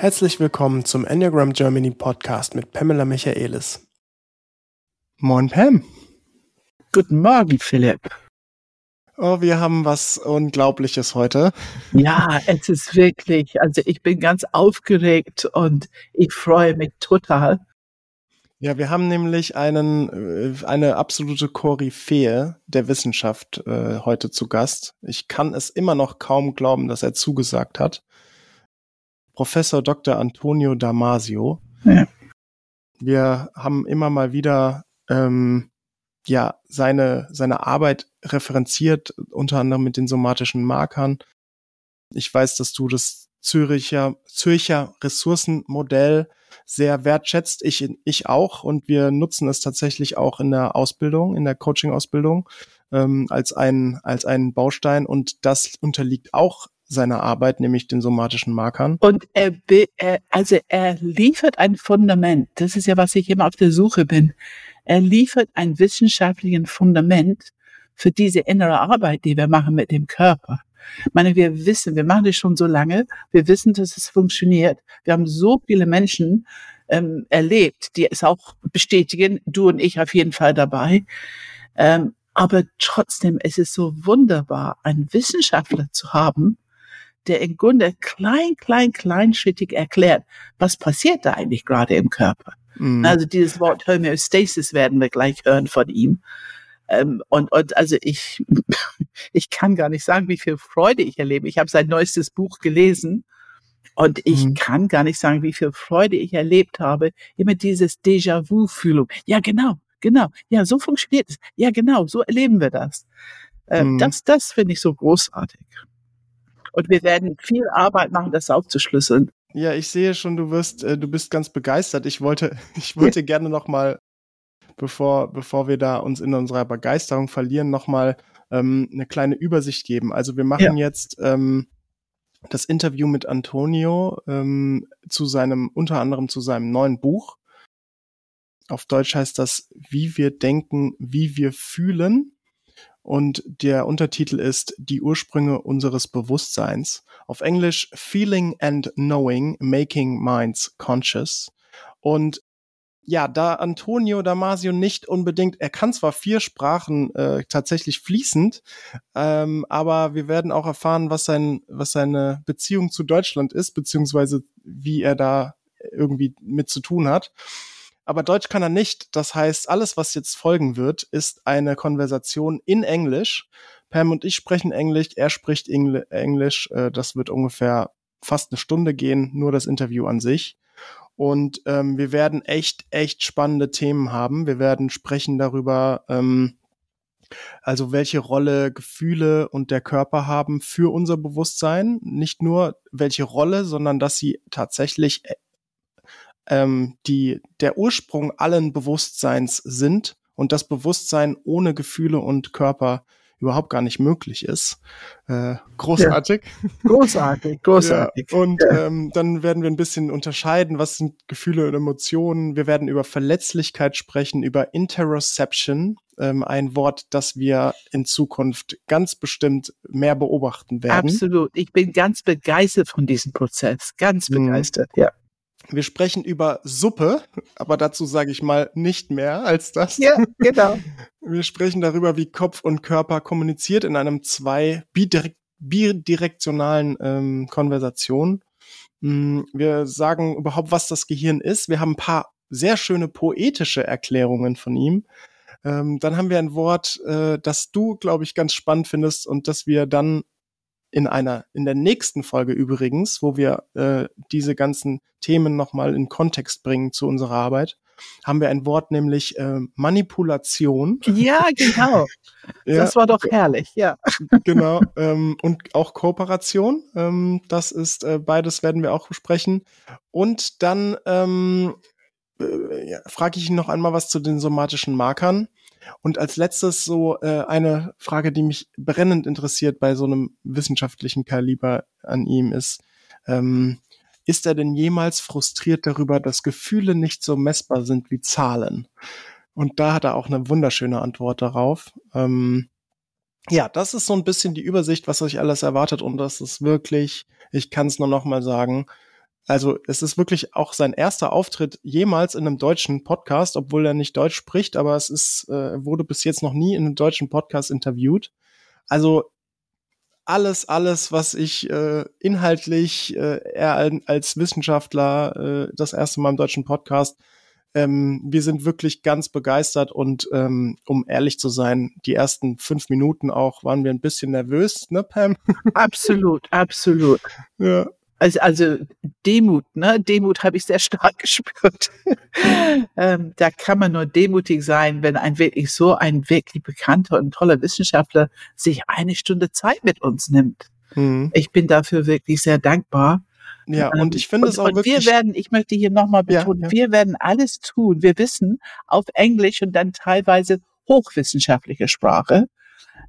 Herzlich willkommen zum Enneagram Germany Podcast mit Pamela Michaelis. Moin Pam. Guten Morgen Philipp. Oh, wir haben was Unglaubliches heute. Ja, es ist wirklich, also ich bin ganz aufgeregt und ich freue mich total. Ja, wir haben nämlich eine absolute Koryphäe der Wissenschaft heute zu Gast. Ich kann es immer noch kaum glauben, dass er zugesagt hat. Professor Dr. Antonio Damasio. Ja. Wir haben immer mal wieder seine Arbeit referenziert, unter anderem mit den somatischen Markern. Ich weiß, dass du das Zürcher Ressourcenmodell sehr wertschätzt, ich auch, und wir nutzen es tatsächlich auch in der Ausbildung, in der Coaching-Ausbildung als einen Baustein, und das unterliegt auch seiner Arbeit, nämlich den somatischen Markern. Und er liefert ein Fundament. Das ist ja, was ich immer auf der Suche bin. Er liefert ein wissenschaftliches Fundament für diese innere Arbeit, die wir machen mit dem Körper. Ich meine, wir machen das schon so lange, wir wissen, dass es funktioniert. Wir haben so viele Menschen erlebt, die es auch bestätigen, du und ich auf jeden Fall dabei. Aber trotzdem ist es so wunderbar, einen Wissenschaftler zu haben, der im Grunde kleinschrittig erklärt, was passiert da eigentlich gerade im Körper. Mhm. Also dieses Wort Homeostasis werden wir gleich hören von ihm. Und also ich kann gar nicht sagen, wie viel Freude ich erlebe. Ich habe sein neuestes Buch gelesen und ich kann gar nicht sagen, wie viel Freude ich erlebt habe. Immer dieses Déjà-vu-Fühlung. Ja, genau. Ja, so funktioniert es. Ja, genau, so erleben wir das. Das finde ich so großartig. Und wir werden viel Arbeit machen, das aufzuschlüsseln. Ja, ich sehe schon, du bist ganz begeistert. Ich wollte gerne nochmal, bevor wir da uns in unserer Begeisterung verlieren, nochmal eine kleine Übersicht geben. Also wir machen jetzt das Interview mit Antonio unter anderem zu seinem neuen Buch. Auf Deutsch heißt das Wie wir denken, wie wir fühlen. Und der Untertitel ist Die Ursprünge unseres Bewusstseins. Auf Englisch Feeling and Knowing, Making Minds Conscious. Und ja, da Antonio Damasio nicht unbedingt, er kann zwar 4 Sprachen tatsächlich fließend, aber wir werden auch erfahren, was seine Beziehung zu Deutschland ist, beziehungsweise wie er da irgendwie mit zu tun hat. Aber Deutsch kann er nicht. Das heißt, alles, was jetzt folgen wird, ist eine Konversation in Englisch. Pam und ich sprechen Englisch, er spricht Englisch. Das wird ungefähr fast eine Stunde gehen, nur das Interview an sich. Und wir werden echt spannende Themen haben. Wir werden sprechen darüber, also welche Rolle Gefühle und der Körper haben für unser Bewusstsein. Nicht nur welche Rolle, sondern dass sie tatsächlich der Ursprung allen Bewusstseins sind und das Bewusstsein ohne Gefühle und Körper überhaupt gar nicht möglich ist. Großartig. Ja. Großartig. Ja. Und dann werden wir ein bisschen unterscheiden, was sind Gefühle und Emotionen. Wir werden über Verletzlichkeit sprechen, über Interoception, ein Wort, das wir in Zukunft ganz bestimmt mehr beobachten werden. Absolut. Ich bin ganz begeistert von diesem Prozess. Ganz begeistert, ja. Wir sprechen über Suppe, aber dazu sage ich mal nicht mehr als das. Ja, genau. Wir sprechen darüber, wie Kopf und Körper kommuniziert in einem bidirektionalen Konversation. Wir sagen überhaupt, was das Gehirn ist. Wir haben ein paar sehr schöne poetische Erklärungen von ihm. Dann haben wir ein Wort, das du, glaube ich, ganz spannend findest und das wir dann in der nächsten Folge übrigens, wo wir diese ganzen Themen nochmal in Kontext bringen zu unserer Arbeit, haben wir ein Wort, nämlich Manipulation. Ja, genau. Ja. Das war doch herrlich, ja. Genau. Und auch Kooperation. Das ist, beides werden wir auch besprechen. Und dann frage ich ihn noch einmal was zu den somatischen Markern. Und als letztes so eine Frage, die mich brennend interessiert bei so einem wissenschaftlichen Kaliber an ihm ist, ist er denn jemals frustriert darüber, dass Gefühle nicht so messbar sind wie Zahlen? Und da hat er auch eine wunderschöne Antwort darauf. Das ist so ein bisschen die Übersicht, was euch alles erwartet, und das ist wirklich, ich kann es nur noch mal sagen, Also es ist wirklich auch sein erster Auftritt jemals in einem deutschen Podcast, obwohl er nicht Deutsch spricht, aber es ist wurde bis jetzt noch nie in einem deutschen Podcast interviewt. Also alles, was ich inhaltlich er als Wissenschaftler das erste Mal im deutschen Podcast. Wir sind wirklich ganz begeistert und um ehrlich zu sein, die ersten 5 Minuten auch waren wir ein bisschen nervös, ne Pam? Absolut. Ja. Also Demut, ne? Demut habe ich sehr stark gespürt. Da kann man nur demutig sein, wenn ein wirklich bekannter und toller Wissenschaftler sich 1 Stunde Zeit mit uns nimmt. Mhm. Ich bin dafür wirklich sehr dankbar. Ja, und ich finde es auch wirklich. Und ich möchte hier nochmal betonen, Wir werden alles tun. Wir wissen auf Englisch und dann teilweise hochwissenschaftliche Sprache.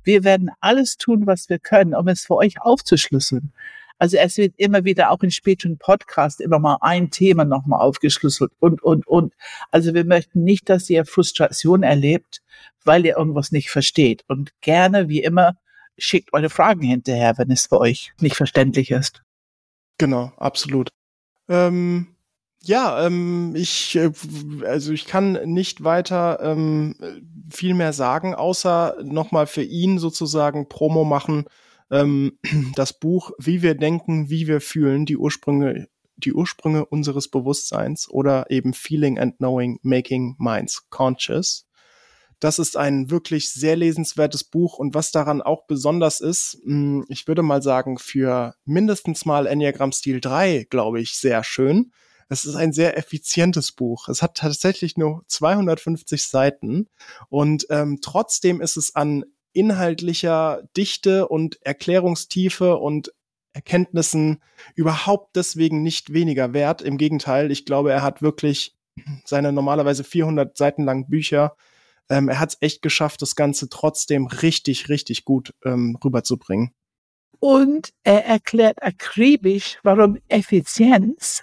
Wir werden alles tun, was wir können, um es für euch aufzuschlüsseln. Also es wird immer wieder auch in späteren Podcasts immer mal ein Thema nochmal aufgeschlüsselt und. Also wir möchten nicht, dass ihr Frustration erlebt, weil ihr irgendwas nicht versteht. Und gerne, wie immer, schickt eure Fragen hinterher, wenn es für euch nicht verständlich ist. Genau, absolut. Ich kann nicht weiter viel mehr sagen, außer nochmal für ihn sozusagen Promo machen. Das Buch Wie wir denken, wie wir fühlen, die Ursprünge unseres Bewusstseins oder eben Feeling and Knowing, Making Minds Conscious. Das ist ein wirklich sehr lesenswertes Buch und was daran auch besonders ist, ich würde mal sagen, für mindestens mal Enneagram Stil 3, glaube ich, sehr schön. Es ist ein sehr effizientes Buch. Es hat tatsächlich nur 250 Seiten und trotzdem ist es an inhaltlicher Dichte und Erklärungstiefe und Erkenntnissen überhaupt deswegen nicht weniger wert. Im Gegenteil, ich glaube, er hat wirklich seine normalerweise 400 Seiten langen Bücher. Er hat es echt geschafft, das Ganze trotzdem richtig, richtig gut rüberzubringen. Und er erklärt akribisch, warum Effizienz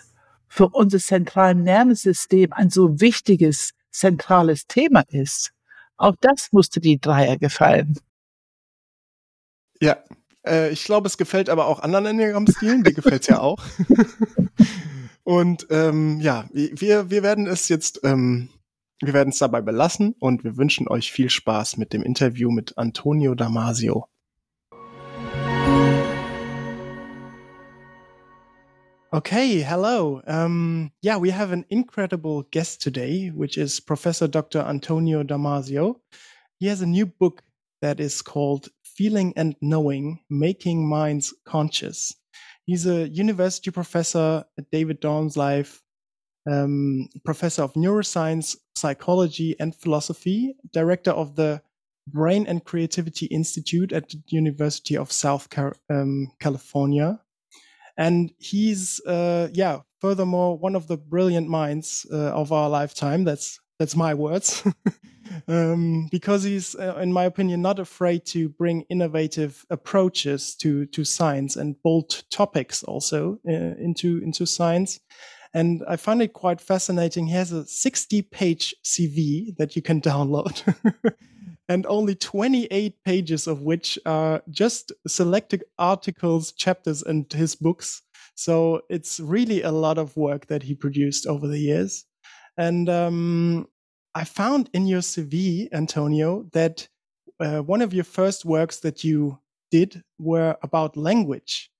für unser zentrales Nervensystem ein so wichtiges, zentrales Thema ist. Auch das musste die Dreier gefallen. Ja, ich glaube, es gefällt aber auch anderen Enneagramm-Stilen. Dir gefällt es ja auch. Und wir werden es jetzt... Wir werden es dabei belassen und wir wünschen euch viel Spaß mit dem Interview mit Antonio Damasio. Okay, hello. We have an incredible guest today, which is Professor Dr. Antonio Damasio. He has a new book that is called Feeling and Knowing, Making Minds Conscious. He's a university professor at David Dornsife. Professor of Neuroscience, Psychology, and Philosophy, Director of the Brain and Creativity Institute at the University of South California. And he's, furthermore, one of the brilliant minds of our lifetime. That's my words. Because he's, in my opinion, not afraid to bring innovative approaches to science and bold topics also into science. And I find it quite fascinating. He has a 60-page CV that you can download and only 28 pages of which are just selected articles, chapters, and his books. So it's really a lot of work that he produced over the years. And I found in your CV, Antonio, that one of your first works that you did were about language.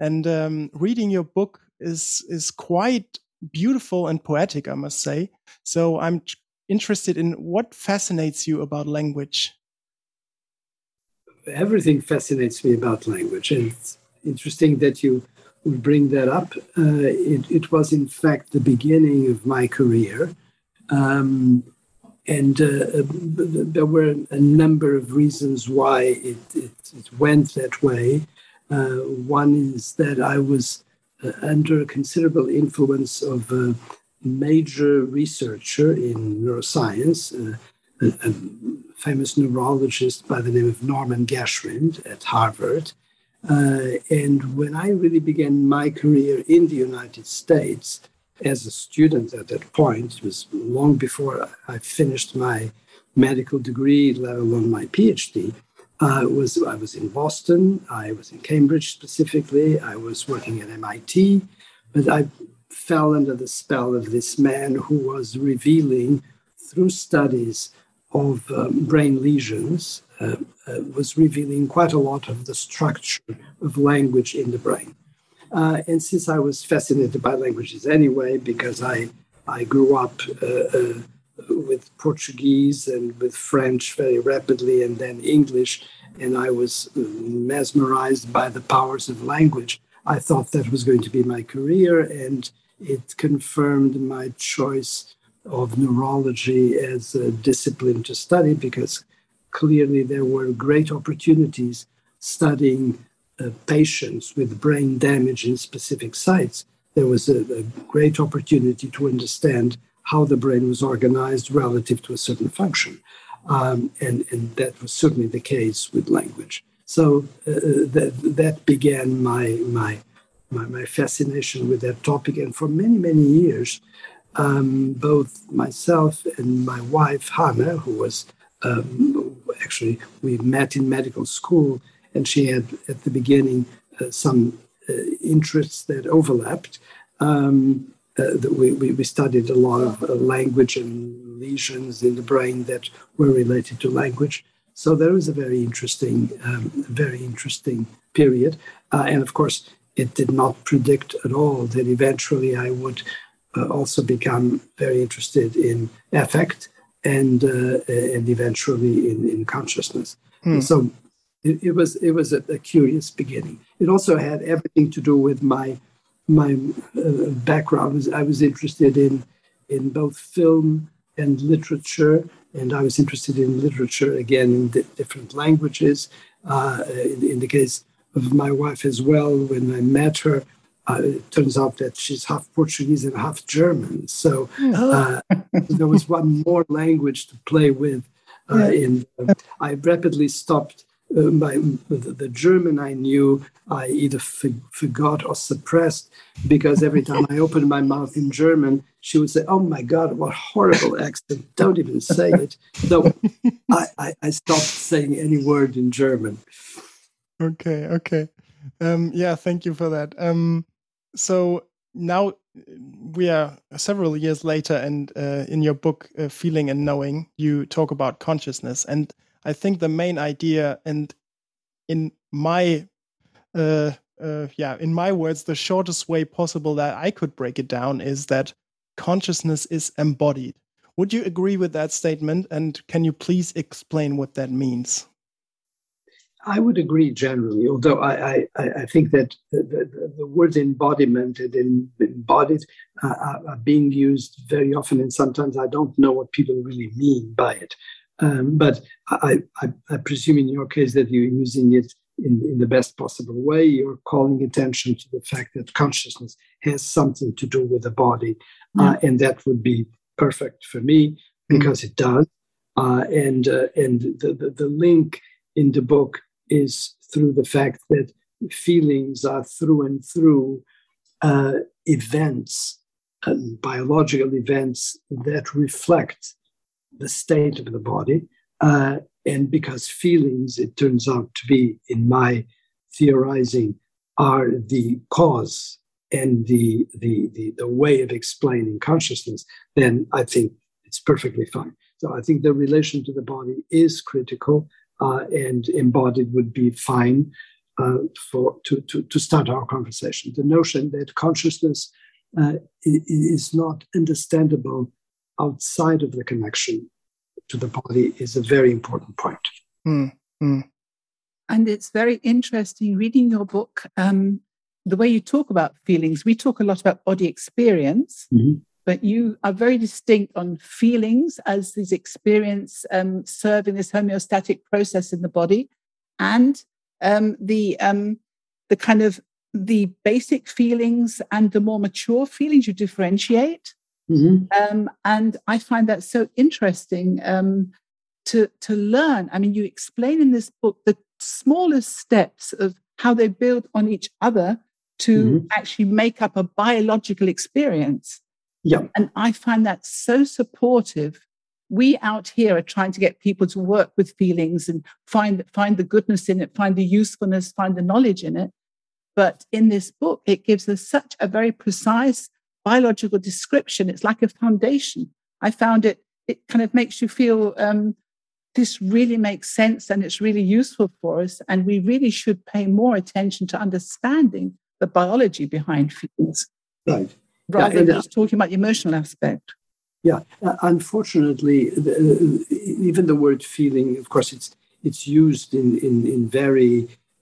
And reading your book, is quite beautiful and poetic, I must say. So I'm interested in what fascinates you about language. Everything fascinates me about language. And it's interesting that you would bring that up. It was, in fact, the beginning of my career. There were a number of reasons why it went that way. One is that I was... under a considerable influence of a major researcher in neuroscience, a famous neurologist by the name of Norman Geschwind at Harvard. And when I really began my career in the United States as a student at that point, it was long before I finished my medical degree, let alone my PhD, I was in Boston, I was in Cambridge specifically, I was working at MIT, but I fell under the spell of this man who was revealing through studies of brain lesions, was revealing quite a lot of the structure of language in the brain. And since I was fascinated by languages anyway, because I grew up with Portuguese and with French very rapidly and then English, and I was mesmerized by the powers of language, I thought that was going to be my career, and it confirmed my choice of neurology as a discipline to study, because clearly there were great opportunities studying patients with brain damage in specific sites. There was a great opportunity to understand how the brain was organized relative to a certain function. And that was certainly the case with language. So that began my fascination with that topic. And for many, many years, both myself and my wife, Hanne, who was actually, we met in medical school, and she had at the beginning some interests that overlapped. We studied a lot of language and lesions in the brain that were related to language. So there was a very interesting period. And of course, it did not predict at all that eventually I would also become very interested in affect and eventually in consciousness. Hmm. So it was a curious beginning. It also had everything to do with my background. I was interested in both film and literature, and I was interested in literature again in different languages. In the case of my wife as well, when I met her, it turns out that she's half Portuguese and half German. So there was one more language to play with. I rapidly stopped the German I knew. I either forgot or suppressed, because every time I opened my mouth in German, she would say, "Oh my God, what horrible accent. Don't even say it." So I stopped saying any word in German. Okay. Thank you for that. So now we are several years later, and in your book, Feeling and Knowing, you talk about consciousness. And I think the main idea, and in my words, the shortest way possible that I could break it down, is that consciousness is embodied. Would you agree with that statement? And can you please explain what that means? I would agree generally, although I think that the words embodiment and embodied are being used very often, and sometimes I don't know what people really mean by it. But I presume in your case that you're using it in the best possible way. You're calling attention to the fact that consciousness has something to do with the body, and that would be perfect for me, because it does. And the link in the book is through the fact that feelings are through and through events, biological events that reflect the state of the body. And because feelings, it turns out to be, in my theorizing, are the cause and the way of explaining consciousness, then I think it's perfectly fine. So I think the relation to the body is critical. And embodied would be fine to start our conversation. The notion that consciousness is not understandable outside of the connection to the body is a very important point. Mm-hmm. And it's very interesting reading your book, the way you talk about feelings. We talk a lot about body experience, but you are very distinct on feelings as these experience serving this homeostatic process in the body, and the kind of the basic feelings and the more mature feelings you differentiate. And I find that so interesting to learn. I mean, you explain in this book the smallest steps of how they build on each other to actually make up a biological experience. Yeah. And I find that so supportive. We out here are trying to get people to work with feelings and find the goodness in it, find the usefulness, find the knowledge in it. But in this book, it gives us such a very precise biological description. It's like a foundation. I found it kind of makes you feel this really makes sense and it's really useful for us. And we really should pay more attention to understanding the biology behind feelings. Right. Rather than just talking about the emotional aspect. Yeah. Unfortunately, even the word feeling, of course, it's used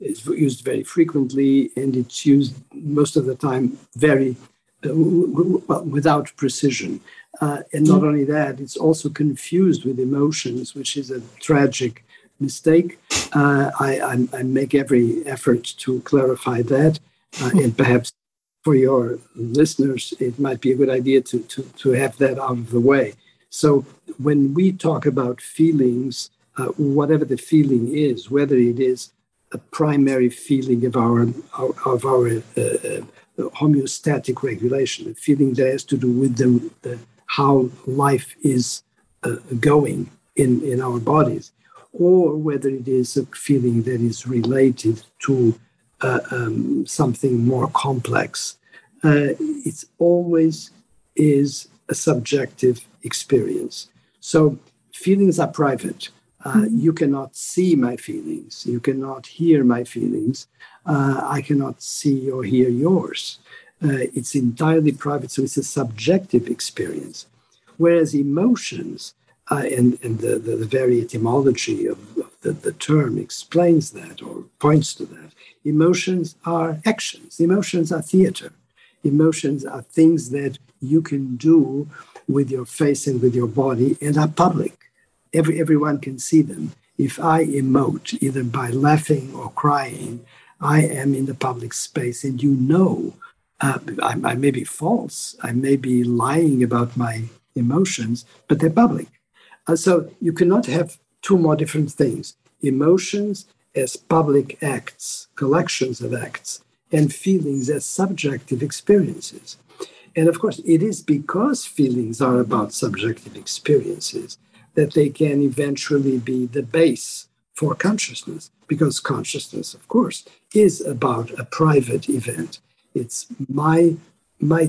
it's used very frequently, and it's used most of the time very without precision. And not only that, it's also confused with emotions, which is a tragic mistake. I make every effort to clarify that, and perhaps for your listeners, it might be a good idea to have that out of the way. So when we talk about feelings, whatever the feeling is, whether it is a primary feeling of our homeostatic regulation, a feeling that has to do with the how life is going in our bodies, or whether it is a feeling that is related to something more complex. It's always is a subjective experience. So feelings are private. You cannot see my feelings. You cannot hear my feelings. I cannot see or hear yours. It's entirely private, so it's a subjective experience. Whereas emotions, and the very etymology of the term explains that or points to that, emotions are actions. Emotions are theater. Emotions are things that you can do with your face and with your body and are public. Everyone can see them. If I emote, either by laughing or crying, I am in the public space, and you know, I may be false, I may be lying about my emotions, but they're public. So you cannot have two more different things. Emotions as public acts, collections of acts, and feelings as subjective experiences. And of course, it is because feelings are about subjective experiences that they can eventually be the base for consciousness, because consciousness, of course, is about a private event. It's my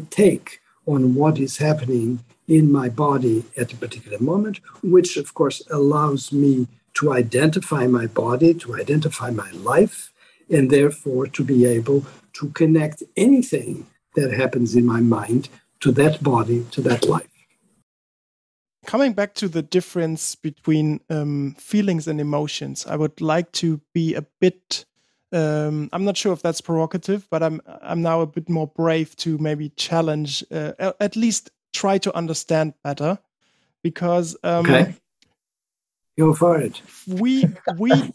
take on what is happening in my body at a particular moment, which, of course, allows me to identify my body, to identify my life, and therefore to be able to connect anything that happens in my mind to that body, to that life. Coming back to the difference between feelings and emotions, I would like to be a bit, I'm not sure if that's provocative, but I'm now a bit more brave to maybe challenge, at least try to understand better, because okay. Go for it. We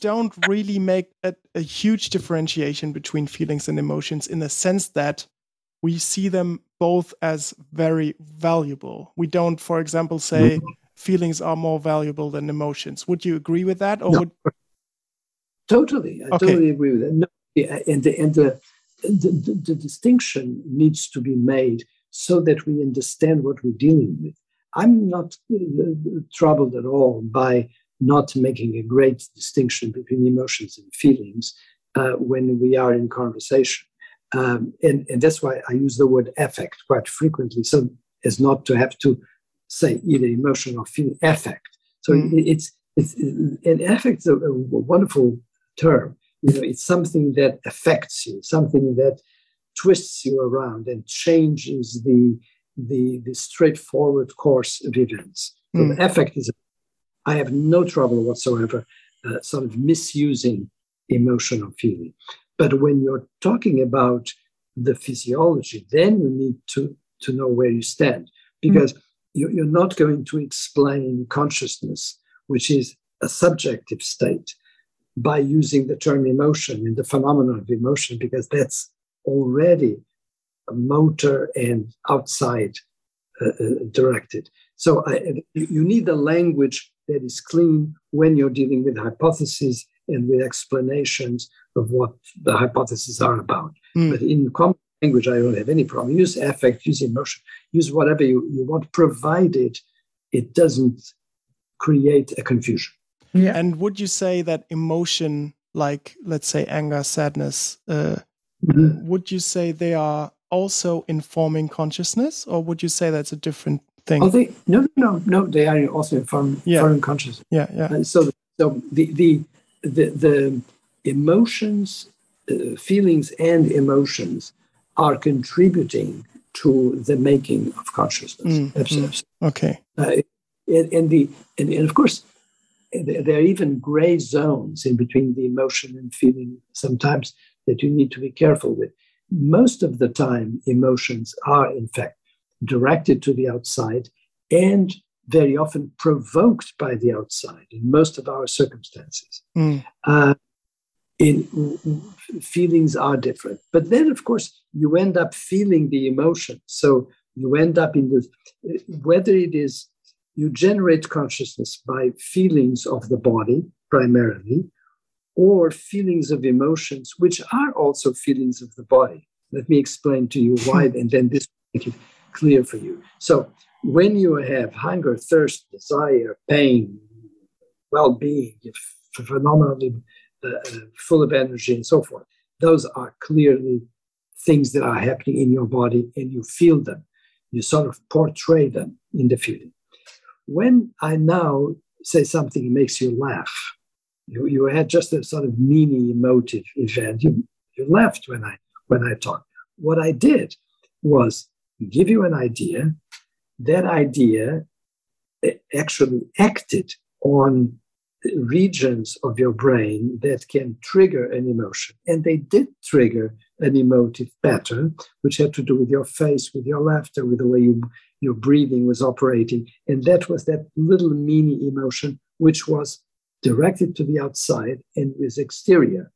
don't really make a huge differentiation between feelings and emotions, in the sense that we see them both as very valuable. We don't, for example, say feelings are more valuable than emotions. Would you agree with that? Or no. Totally. I totally agree with that. No. And the distinction needs to be made so that we understand what we're dealing with. I'm not troubled at all by not making a great distinction between emotions and feelings when we are in conversation. And that's why I use the word affect quite frequently, so as not to have to say either emotion or feeling, affect. So it's an affect is a wonderful term. You know, it's something that affects you, something that twists you around and changes the straightforward course of events. So affect is, I have no trouble whatsoever sort of misusing emotion or feeling. But when you're talking about the physiology, then you need to know where you stand, because you're not going to explain consciousness, which is a subjective state, by using the term emotion and the phenomenon of emotion, because that's already a motor and outside directed. So you need a language that is clean when you're dealing with hypotheses and with explanations of what the hypotheses are about. But in common language, I don't have any problem. Use affect, use emotion, use whatever you want, provided it doesn't create a confusion. Yeah. And would you say that emotion, like, let's say, anger, sadness, would you say they are also informing consciousness, or would you say that's a different thing? Oh, no. They are also informing consciousness. Yeah, yeah. So the emotions, feelings, and emotions are contributing to the making of consciousness. Mm-hmm. Absolutely. Okay. And of course, there are even gray zones in between the emotion and feeling sometimes that you need to be careful with. Most of the time, emotions are, in fact, directed to the outside and very often provoked by the outside in most of our circumstances. Mm. Feelings are different. But then, of course, you end up feeling the emotion. So you end up in this, whether it is you generate consciousness by feelings of the body primarily, or feelings of emotions, which are also feelings of the body. Let me explain to you why, and then this will make it clear for you. So when you have hunger, thirst, desire, pain, well-being, phenomenally full of energy and so forth, those are clearly things that are happening in your body, and you feel them. You sort of portray them in the feeling. When I now say something that makes you laugh, you had just a sort of mini emotive event. You laughed when I talked. What I did was give you an idea. That idea actually acted on regions of your brain that can trigger an emotion. And they did trigger an emotive pattern, which had to do with your face, with your laughter, with the way your breathing was operating. And that was that little mini emotion, which was directed to the outside and was exterior.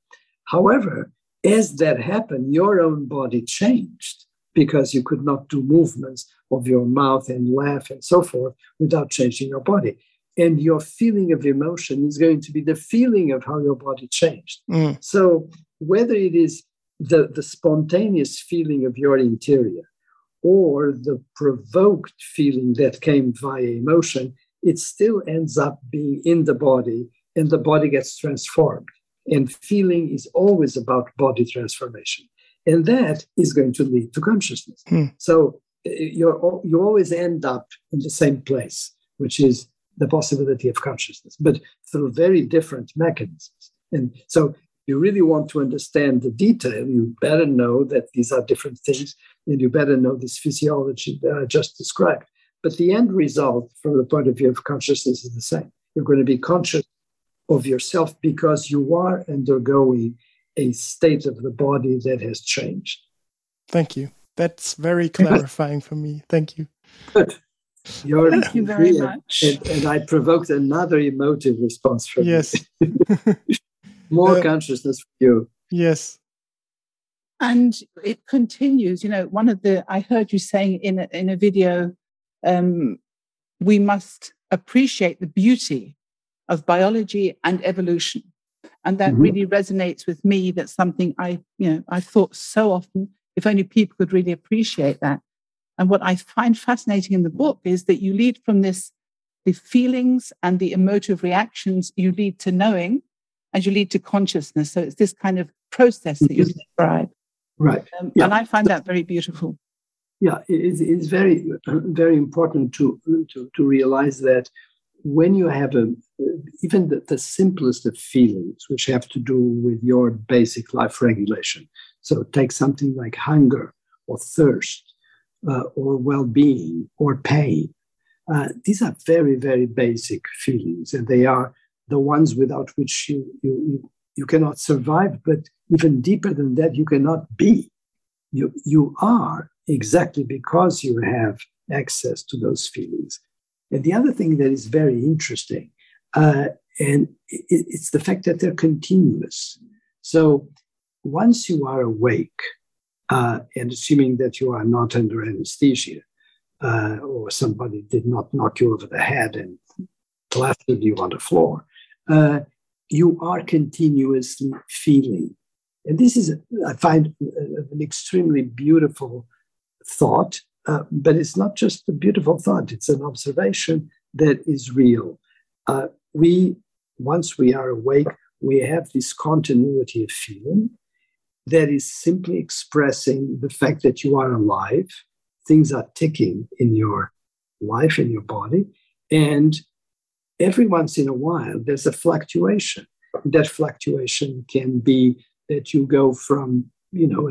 However, as that happened, your own body changed because you could not do movements of your mouth and laugh and so forth without changing your body. And your feeling of emotion is going to be the feeling of how your body changed. Mm. So whether it is the spontaneous feeling of your interior or the provoked feeling that came via emotion, it still ends up being in the body, and the body gets transformed. And feeling is always about body transformation. And that is going to lead to consciousness. Mm. So you always end up in the same place, which is the possibility of consciousness, but through very different mechanisms. And so you really want to understand the detail, you better know that these are different things, and you better know this physiology that I just described. But the end result from the point of view of consciousness is the same. You're going to be conscious of yourself because you are undergoing a state of the body that has changed. Thank you. That's very clarifying for me. Thank you. Good. Thank you very much. And I provoked another emotive response from you. Yes. More consciousness for you. Yes. And it continues. You know, I heard you saying in a video, we must appreciate the beauty of biology and evolution. And that really resonates with me. That's something I thought so often, if only people could really appreciate that. And what I find fascinating in the book is that you lead from the feelings and the emotive reactions, you lead to knowing and you lead to consciousness. So it's this kind of process that you describe. Right. And I find that very beautiful. Yeah, it's very, very important to realize that when you have even the simplest of feelings, which have to do with your basic life regulation. So take something like hunger or thirst or well-being or pain. These are very, very basic feelings, and they are the ones without which you cannot survive, but even deeper than that, you cannot be. You are exactly because you have access to those feelings. And the other thing that is very interesting, and it's the fact that they're continuous. So once you are awake, and assuming that you are not under anesthesia, or somebody did not knock you over the head and plastered you on the floor, you are continuously feeling. And this is, I find, an extremely beautiful thought, but it's not just a beautiful thought, it's an observation that is real. Once we are awake, we have this continuity of feeling. that is simply expressing the fact that you are alive. Things are ticking in your life, in your body. And every once in a while, there's a fluctuation. That fluctuation can be that you go from,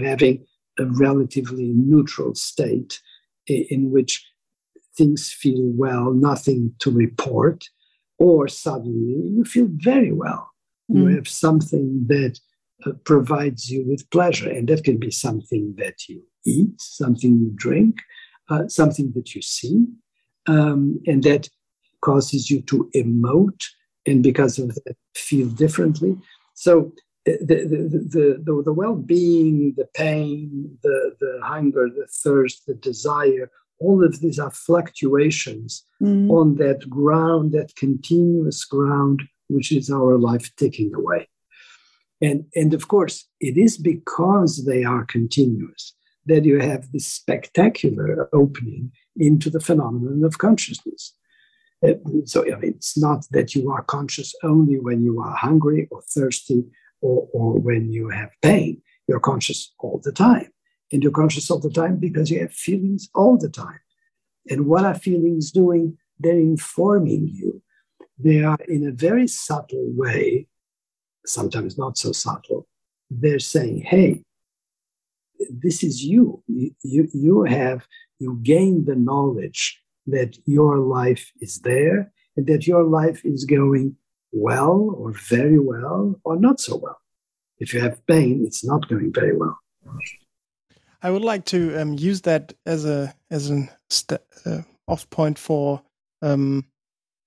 having a relatively neutral state in which things feel well, nothing to report, or suddenly you feel very well. Mm. You have something that provides you with pleasure, and that can be something that you eat, something you drink, something that you see, and that causes you to emote, and because of that, feel differently. So the well-being, the pain, the hunger, the thirst, the desire, all of these are fluctuations on that ground, that continuous ground, which is our life ticking away. And of course, it is because they are continuous that you have this spectacular opening into the phenomenon of consciousness. So it's not that you are conscious only when you are hungry or thirsty or when you have pain. You're conscious all the time. And you're conscious all the time because you have feelings all the time. And what are feelings doing? They're informing you. They are, in a very subtle way, sometimes not so subtle, they're saying, hey, this is you. You gain the knowledge that your life is there and that your life is going well or very well or not so well. If you have pain, it's not going very well. I would like to use that as an off point for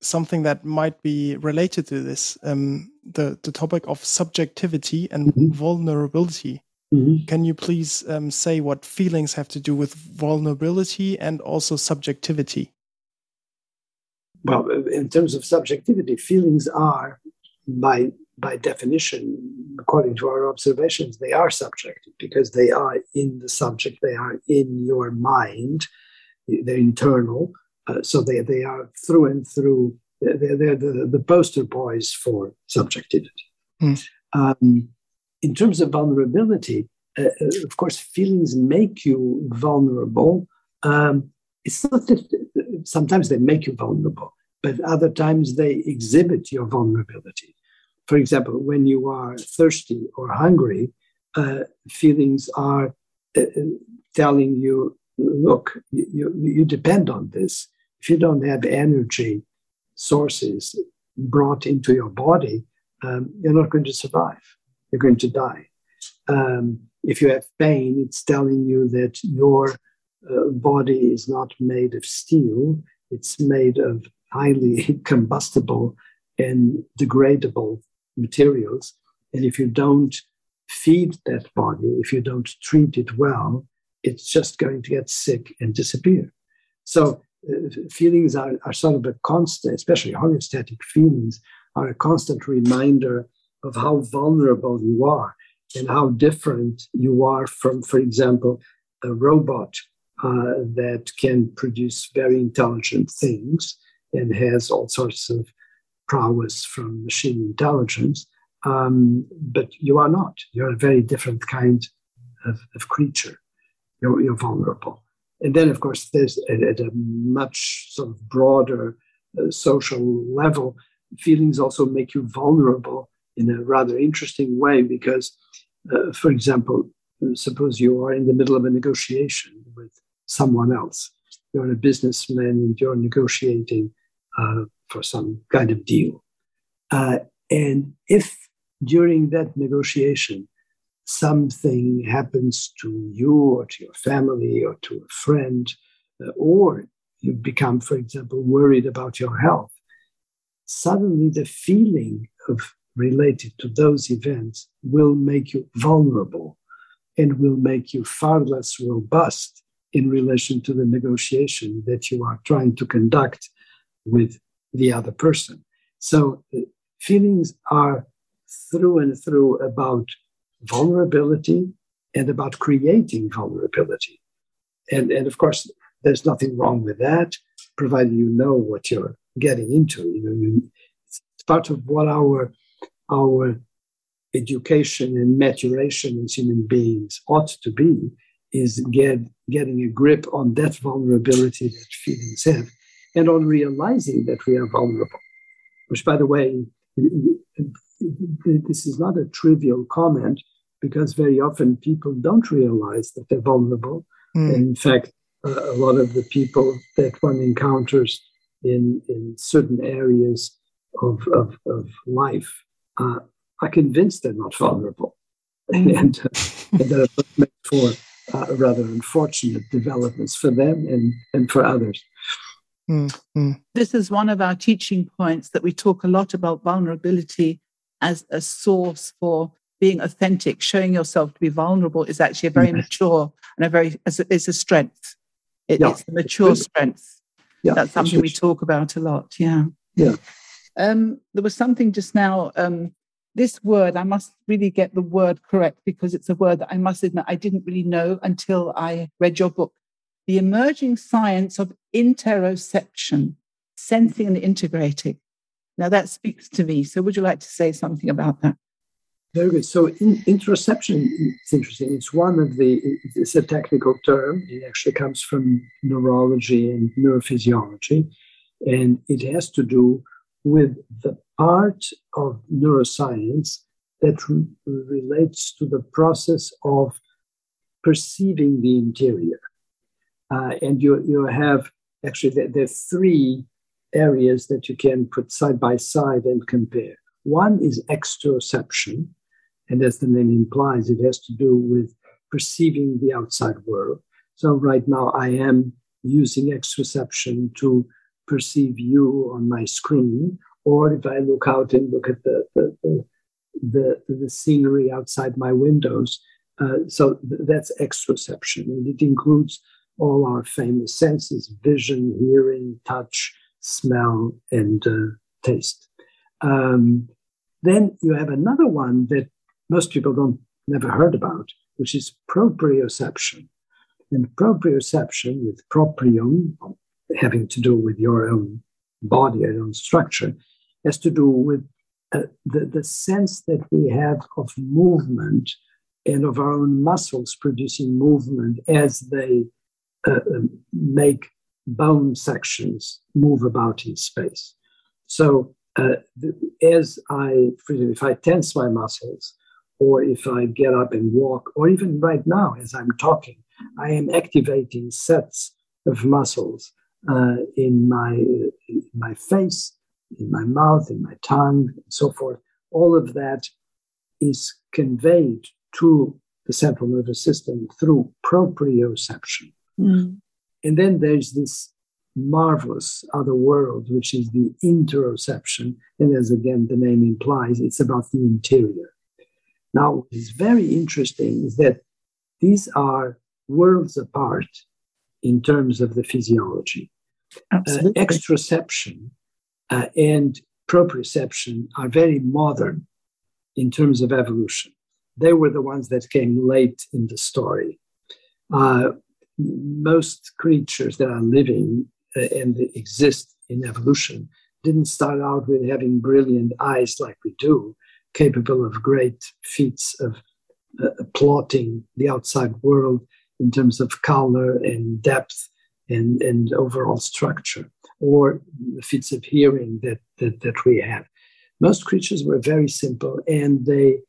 something that might be related to this, the topic of subjectivity and vulnerability. Mm-hmm. Can you please say what feelings have to do with vulnerability and also subjectivity? Well, in terms of subjectivity, feelings are, by definition, according to our observations, they are subjective because they are in the subject, they are in your mind, they're internal, so they are through and through, they're the poster boys for subjectivity. Mm. In terms of vulnerability, of course, feelings make you vulnerable. It's not that sometimes they make you vulnerable, but other times they exhibit your vulnerability. For example, when you are thirsty or hungry, feelings are telling you, look, you depend on this. If you don't have energy sources brought into your body, you're not going to survive. You're going to die. If you have pain, it's telling you that your body is not made of steel. It's made of highly combustible and degradable materials. And if you don't feed that body, if you don't treat it well, it's just going to get sick and disappear. So feelings are sort of a constant, especially homeostatic feelings, are a constant reminder of how vulnerable you are and how different you are from, for example, a robot that can produce very intelligent things and has all sorts of prowess from machine intelligence, but you are not. You're a very different kind of creature. You're vulnerable. And then, of course, there's at a much sort of broader social level, feelings also make you vulnerable in a rather interesting way because, for example, suppose you are in the middle of a negotiation with someone else. You're a businessman and you're negotiating for some kind of deal. And if during that negotiation something happens to you or to your family or to a friend, or you become, for example, worried about your health, suddenly the feeling of related to those events will make you vulnerable and will make you far less robust in relation to the negotiation that you are trying to conduct with the other person. So feelings are through and through about vulnerability and about creating vulnerability. And of course, there's nothing wrong with that, provided you know what you're getting into. It's part of what our education and maturation as human beings ought to be is getting a grip on that vulnerability that feelings have and on realizing that we are vulnerable. Which, by the way, this is not a trivial comment because very often people don't realize that they're vulnerable. Mm. And in fact, a lot of the people that one encounters in certain areas of life are convinced they're not vulnerable. And that are meant for rather unfortunate developments for them and for others. Mm-hmm. This is one of our teaching points, that we talk a lot about vulnerability as a source for being authentic. Showing yourself to be vulnerable is actually a very mature and it's a strength. It's a mature strength. Yeah. That's something we talk about a lot. Yeah. Yeah. There was something just now, this word, I must really get the word correct because it's a word that I must admit I didn't really know until I read your book. The emerging science of interoception, sensing and integrating. Now that speaks to me. So would you like to say something about that? Very good. So interoception is interesting. It's one of it's a technical term. It actually comes from neurology and neurophysiology. And it has to do with the part of neuroscience that relates to the process of perceiving the interior. And you have, actually, there are three areas that you can put side by side and compare. One is exteroception, and as the name implies, it has to do with perceiving the outside world. So right now I am using exteroception to perceive you on my screen, or if I look out and look at the scenery outside my windows. So that's exteroception, and it includes all our famous senses: vision, hearing, touch, smell, and taste. Then you have another one that most people never heard about, which is proprioception. And proprioception, with proprium having to do with your own body, your own structure, has to do with the sense that we have of movement and of our own muscles producing movement as they make bone sections move about in space. So if I tense my muscles, or if I get up and walk, or even right now as I'm talking, I am activating sets of muscles in my face, in my mouth, in my tongue, and so forth. All of that is conveyed to the central nervous system through proprioception. Mm. And then there's this marvelous other world, which is the interoception. And as again the name implies, it's about the interior. Now, what is very interesting is that these are worlds apart in terms of the physiology. Exteroception and proprioception are very modern in terms of evolution. They were the ones that came late in the story. Most creatures that are living and exist in evolution didn't start out with having brilliant eyes like we do, capable of great feats of plotting the outside world in terms of color and depth and overall structure, or the feats of hearing that we have. Most creatures were very simple, and they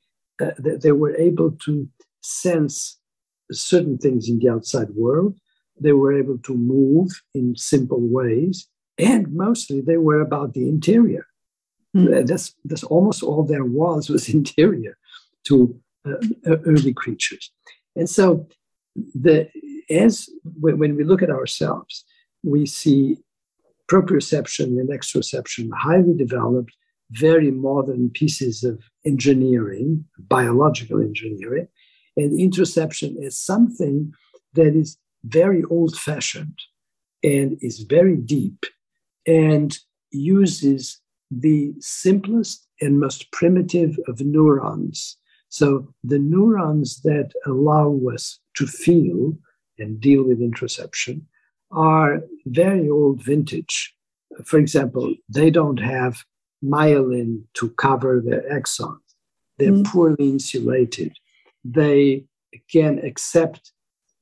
were able to sense certain things in the outside world. They were able to move in simple ways, and mostly they were about the interior. Mm. That's almost all there was interior to early creatures. And so when we look at ourselves, we see proprioception and exteroception highly developed, very modern pieces of engineering, biological engineering, and interoception is something that is very old-fashioned and is very deep and uses the simplest and most primitive of neurons. So the neurons that allow us to feel and deal with interoception are very old vintage. For example, they don't have myelin to cover their exons. They're poorly insulated. They can accept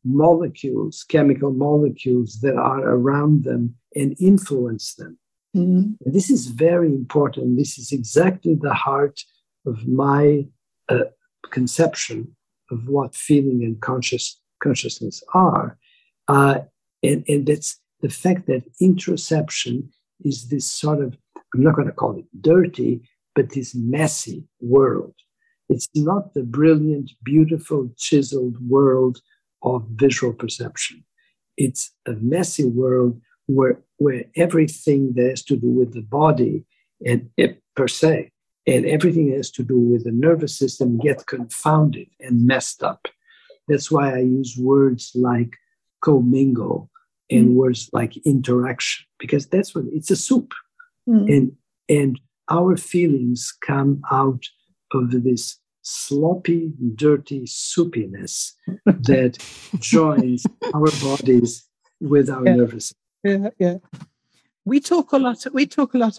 molecules, chemical molecules that are around them and influence them. And this is very important. This is exactly the heart of my conception of what feeling and consciousness are. And that's the fact that interoception is this sort of, I'm not going to call it dirty, but this messy world. It's not the brilliant, beautiful, chiseled world of visual perception. It's a messy world where everything that has to do with the body and per se, and everything that has to do with the nervous system get confounded and messed up. That's why I use words like commingle and words like interaction, because that's what it's a soup. And our feelings come out of this sloppy, dirty soupiness that joins our bodies with our nervous system. Yeah, yeah. We talk a lot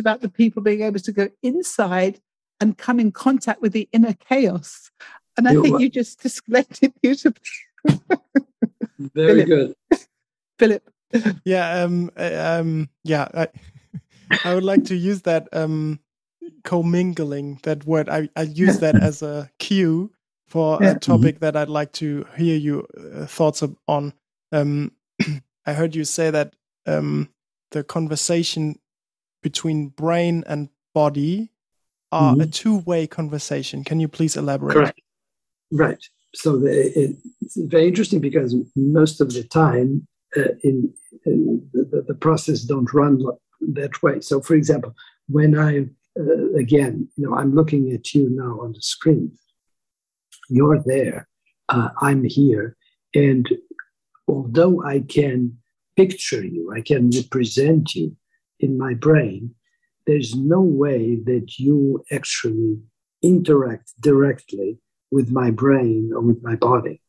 about the people being able to go inside and come in contact with the inner chaos. And I think you just displayed it beautifully. Very Philipp. Good. Philipp. Yeah, I would like to use that commingling, that word. I use that as a cue for a topic that I'd like to hear your thoughts on. I heard you say that the conversation between brain and body are a two-way conversation. Can you please elaborate? Correct. Right. So it's very interesting because most of the time the process don't run that way. So, for example, when I I'm looking at you now on the screen. You're there. I'm here. And although I can picture you, I can represent you in my brain, there's no way that you actually interact directly with my brain or with my body.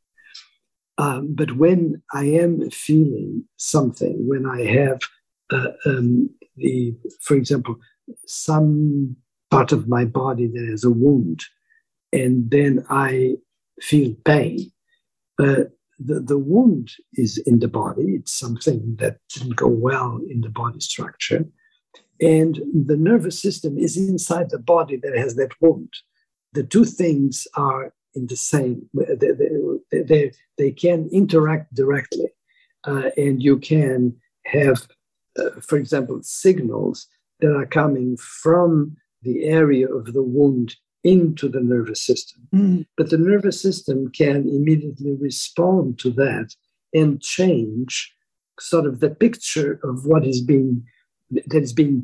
But when I am feeling something, when I have for example, some part of my body that has a wound, and then I feel pain, the wound is in the body. It's something that didn't go well in the body structure. And the nervous system is inside the body that has that wound. The two things are in the same. They can interact directly. And you can have, for example, signals that are coming from the area of the wound into the nervous system. But the nervous system can immediately respond to that and change sort of the picture of what is being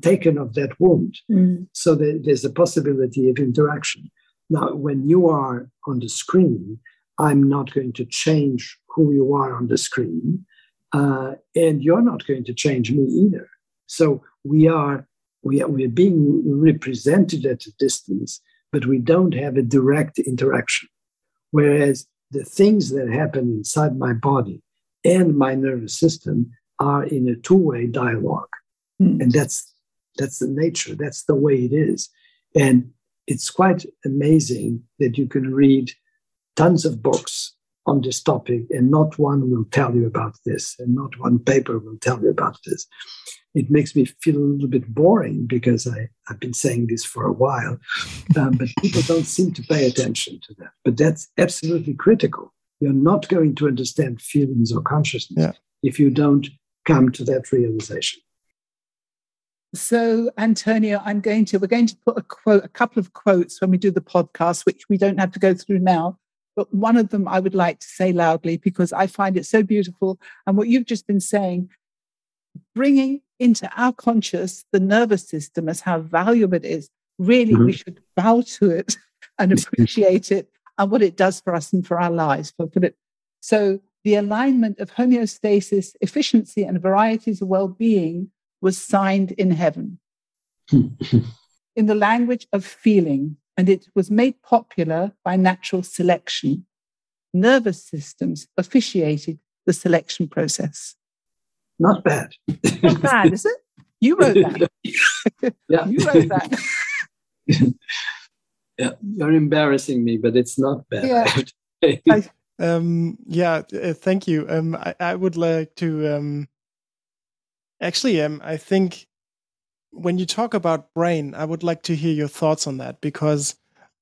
taken of that wound. So that there's a possibility of interaction. Now, when you are on the screen, I'm not going to change who you are on the screen, and you're not going to change me either. So we are being represented at a distance, but we don't have a direct interaction. Whereas the things that happen inside my body and my nervous system are in a two-way dialogue. And that's the nature. That's the way it is. And it's quite amazing that you can read tons of books on this topic and not one will tell you about this and not one paper will tell you about this. It makes me feel a little bit boring because I've been saying this for a while, but people don't seem to pay attention to that. But that's absolutely critical. You're not going to understand feelings or consciousness if you don't come to that realization. So, Antonio, we're going to put a couple of quotes when we do the podcast, which we don't have to go through now. But one of them I would like to say loudly because I find it so beautiful. And what you've just been saying, bringing into our conscious the nervous system as how valuable it is. Really, we should bow to it and appreciate it and what it does for us and for our lives. So the alignment of homeostasis, efficiency, and varieties of well-being was signed in heaven in the language of feeling. And it was made popular by natural selection. Nervous systems officiated the selection process. Not bad. Not bad, is it? You wrote that. You wrote that. Yeah, you're embarrassing me, but it's not bad. Yeah. Thank you. I would like to. I think when you talk about brain, I would like to hear your thoughts on that, because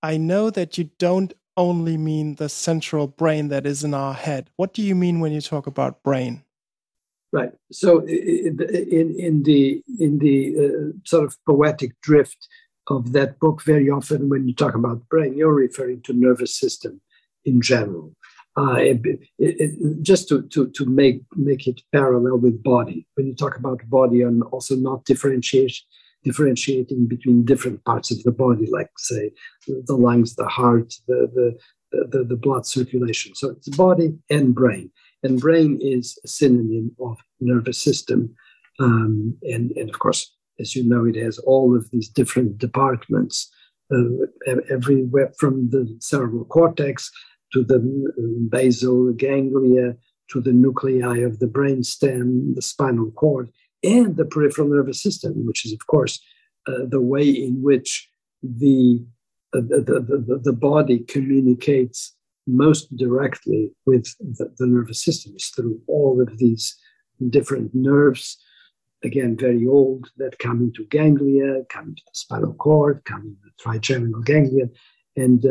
I know that you don't only mean the central brain that is in our head. What do you mean when you talk about brain? Right. So in the sort of poetic drift of that book, very often when you talk about brain, you're referring to nervous system in general. Just to make it parallel with body. When you talk about body and also not differentiating between different parts of the body, like say the lungs, the heart, the blood circulation. So it's body and brain. And brain is a synonym of nervous system. And of course, as you know, it has all of these different departments, everywhere from the cerebral cortex to the basal ganglia, to the nuclei of the brainstem, the spinal cord, and the peripheral nervous system, which is, of course, the way in which the body communicates most directly with the nervous system is through all of these different nerves, again, very old, that come into ganglia, come into the spinal cord, come into the trigeminal ganglion. And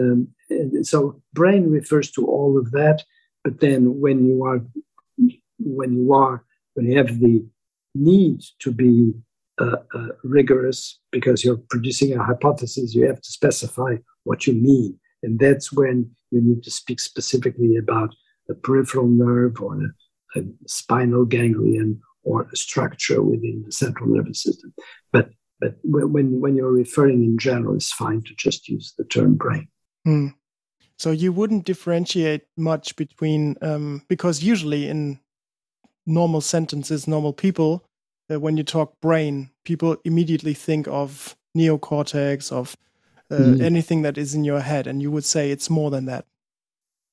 so brain refers to all of that. But then when you have the need to be rigorous because you're producing a hypothesis, you have to specify what you mean. And that's when you need to speak specifically about a peripheral nerve or a spinal ganglion or a structure within the central nervous system. But when you're referring in general, it's fine to just use the term brain. Mm. So you wouldn't differentiate much between, because usually in normal sentences, normal people, when you talk brain, people immediately think of neocortex, of anything that is in your head. And you would say it's more than that.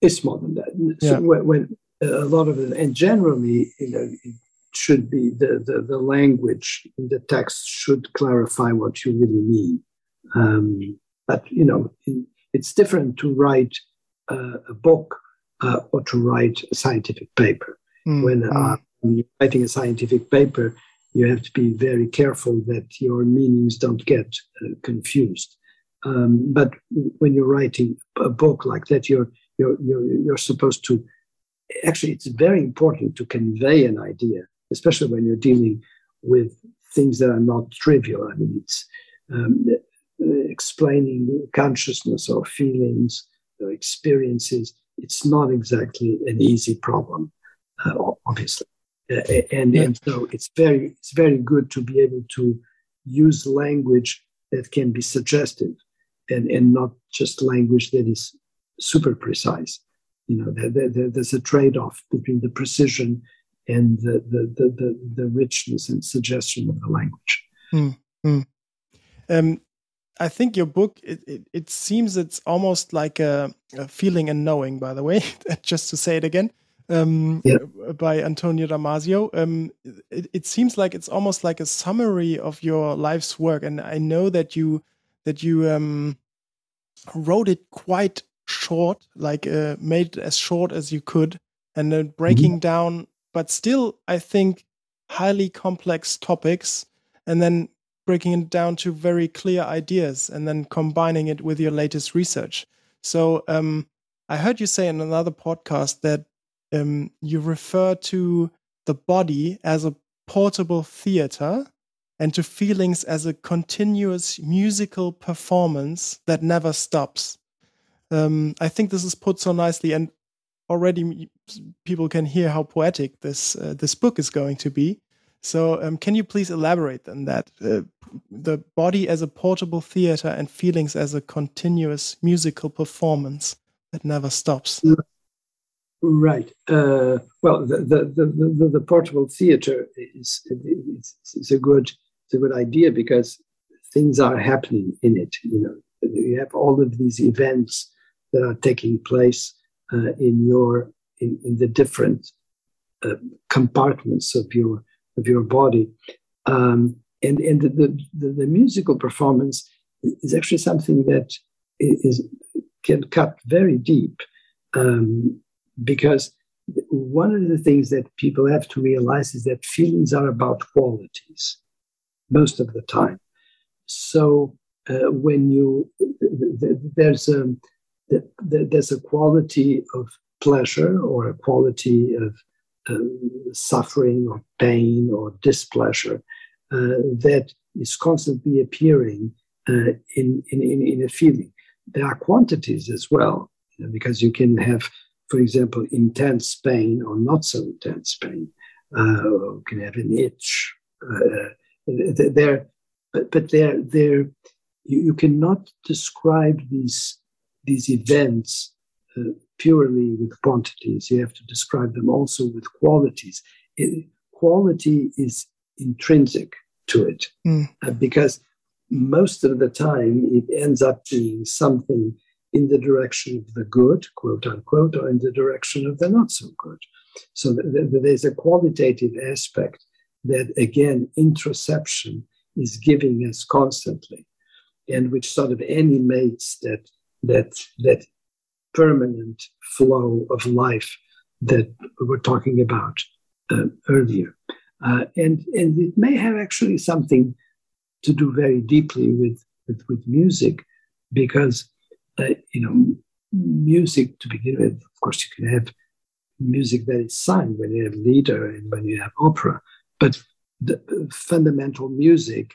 It's more than that. So when a lot of it, and generally, you know, it should be the language in the text should clarify what you really mean. But, you know, it's different to write a book or to write a scientific paper. Mm-hmm. When you're writing a scientific paper, you have to be very careful that your meanings don't get confused. But when you're writing a book like that, you're supposed to. Actually, it's very important to convey an idea, especially when you're dealing with things that are not trivial. I mean, it's explaining consciousness or feelings or experiences. It's not exactly an easy problem, obviously, and so it's very good to be able to use language that can be suggestive, and not just language that is super precise. You know, there's a trade-off between the precision and the richness and suggestion of the language. Mm-hmm. I think your book, it seems it's almost like a Feeling and Knowing, by the way, just to say it again, by Antonio Damasio. It seems like it's almost like a summary of your life's work. And I know that you wrote it quite short, like made it as short as you could, and then breaking down, but still, I think, highly complex topics, and then breaking it down to very clear ideas, and then combining it with your latest research. So I heard you say in another podcast that you refer to the body as a portable theater and to feelings as a continuous musical performance that never stops. I think this is put so nicely, and already people can hear how poetic this book is going to be. So can you please elaborate on that? The body as a portable theater and feelings as a continuous musical performance that never stops. Right. Well, the portable theater is a good idea, because things are happening in it. You know, you have all of these events that are taking place in the different compartments of your body, and the musical performance is actually something that can cut very deep, because one of the things that people have to realize is that feelings are about qualities most of the time. So when you there's a quality of pleasure or a quality of suffering or pain or displeasure that is constantly appearing in a feeling. There are quantities as well, because you can have, for example, intense pain or not so intense pain. You can have an itch. There you cannot describe these events purely with quantities. You have to describe them also with qualities. Quality is intrinsic to it, because most of the time it ends up being something in the direction of the good, quote unquote, or in the direction of the not so good. So there's a qualitative aspect that, again, interoception is giving us constantly, and which sort of animates that permanent flow of life that we were talking about earlier. And it may have actually something to do very deeply with music, because music, to begin with, of course, you can have music that is sung when you have lieder and when you have opera, but the fundamental music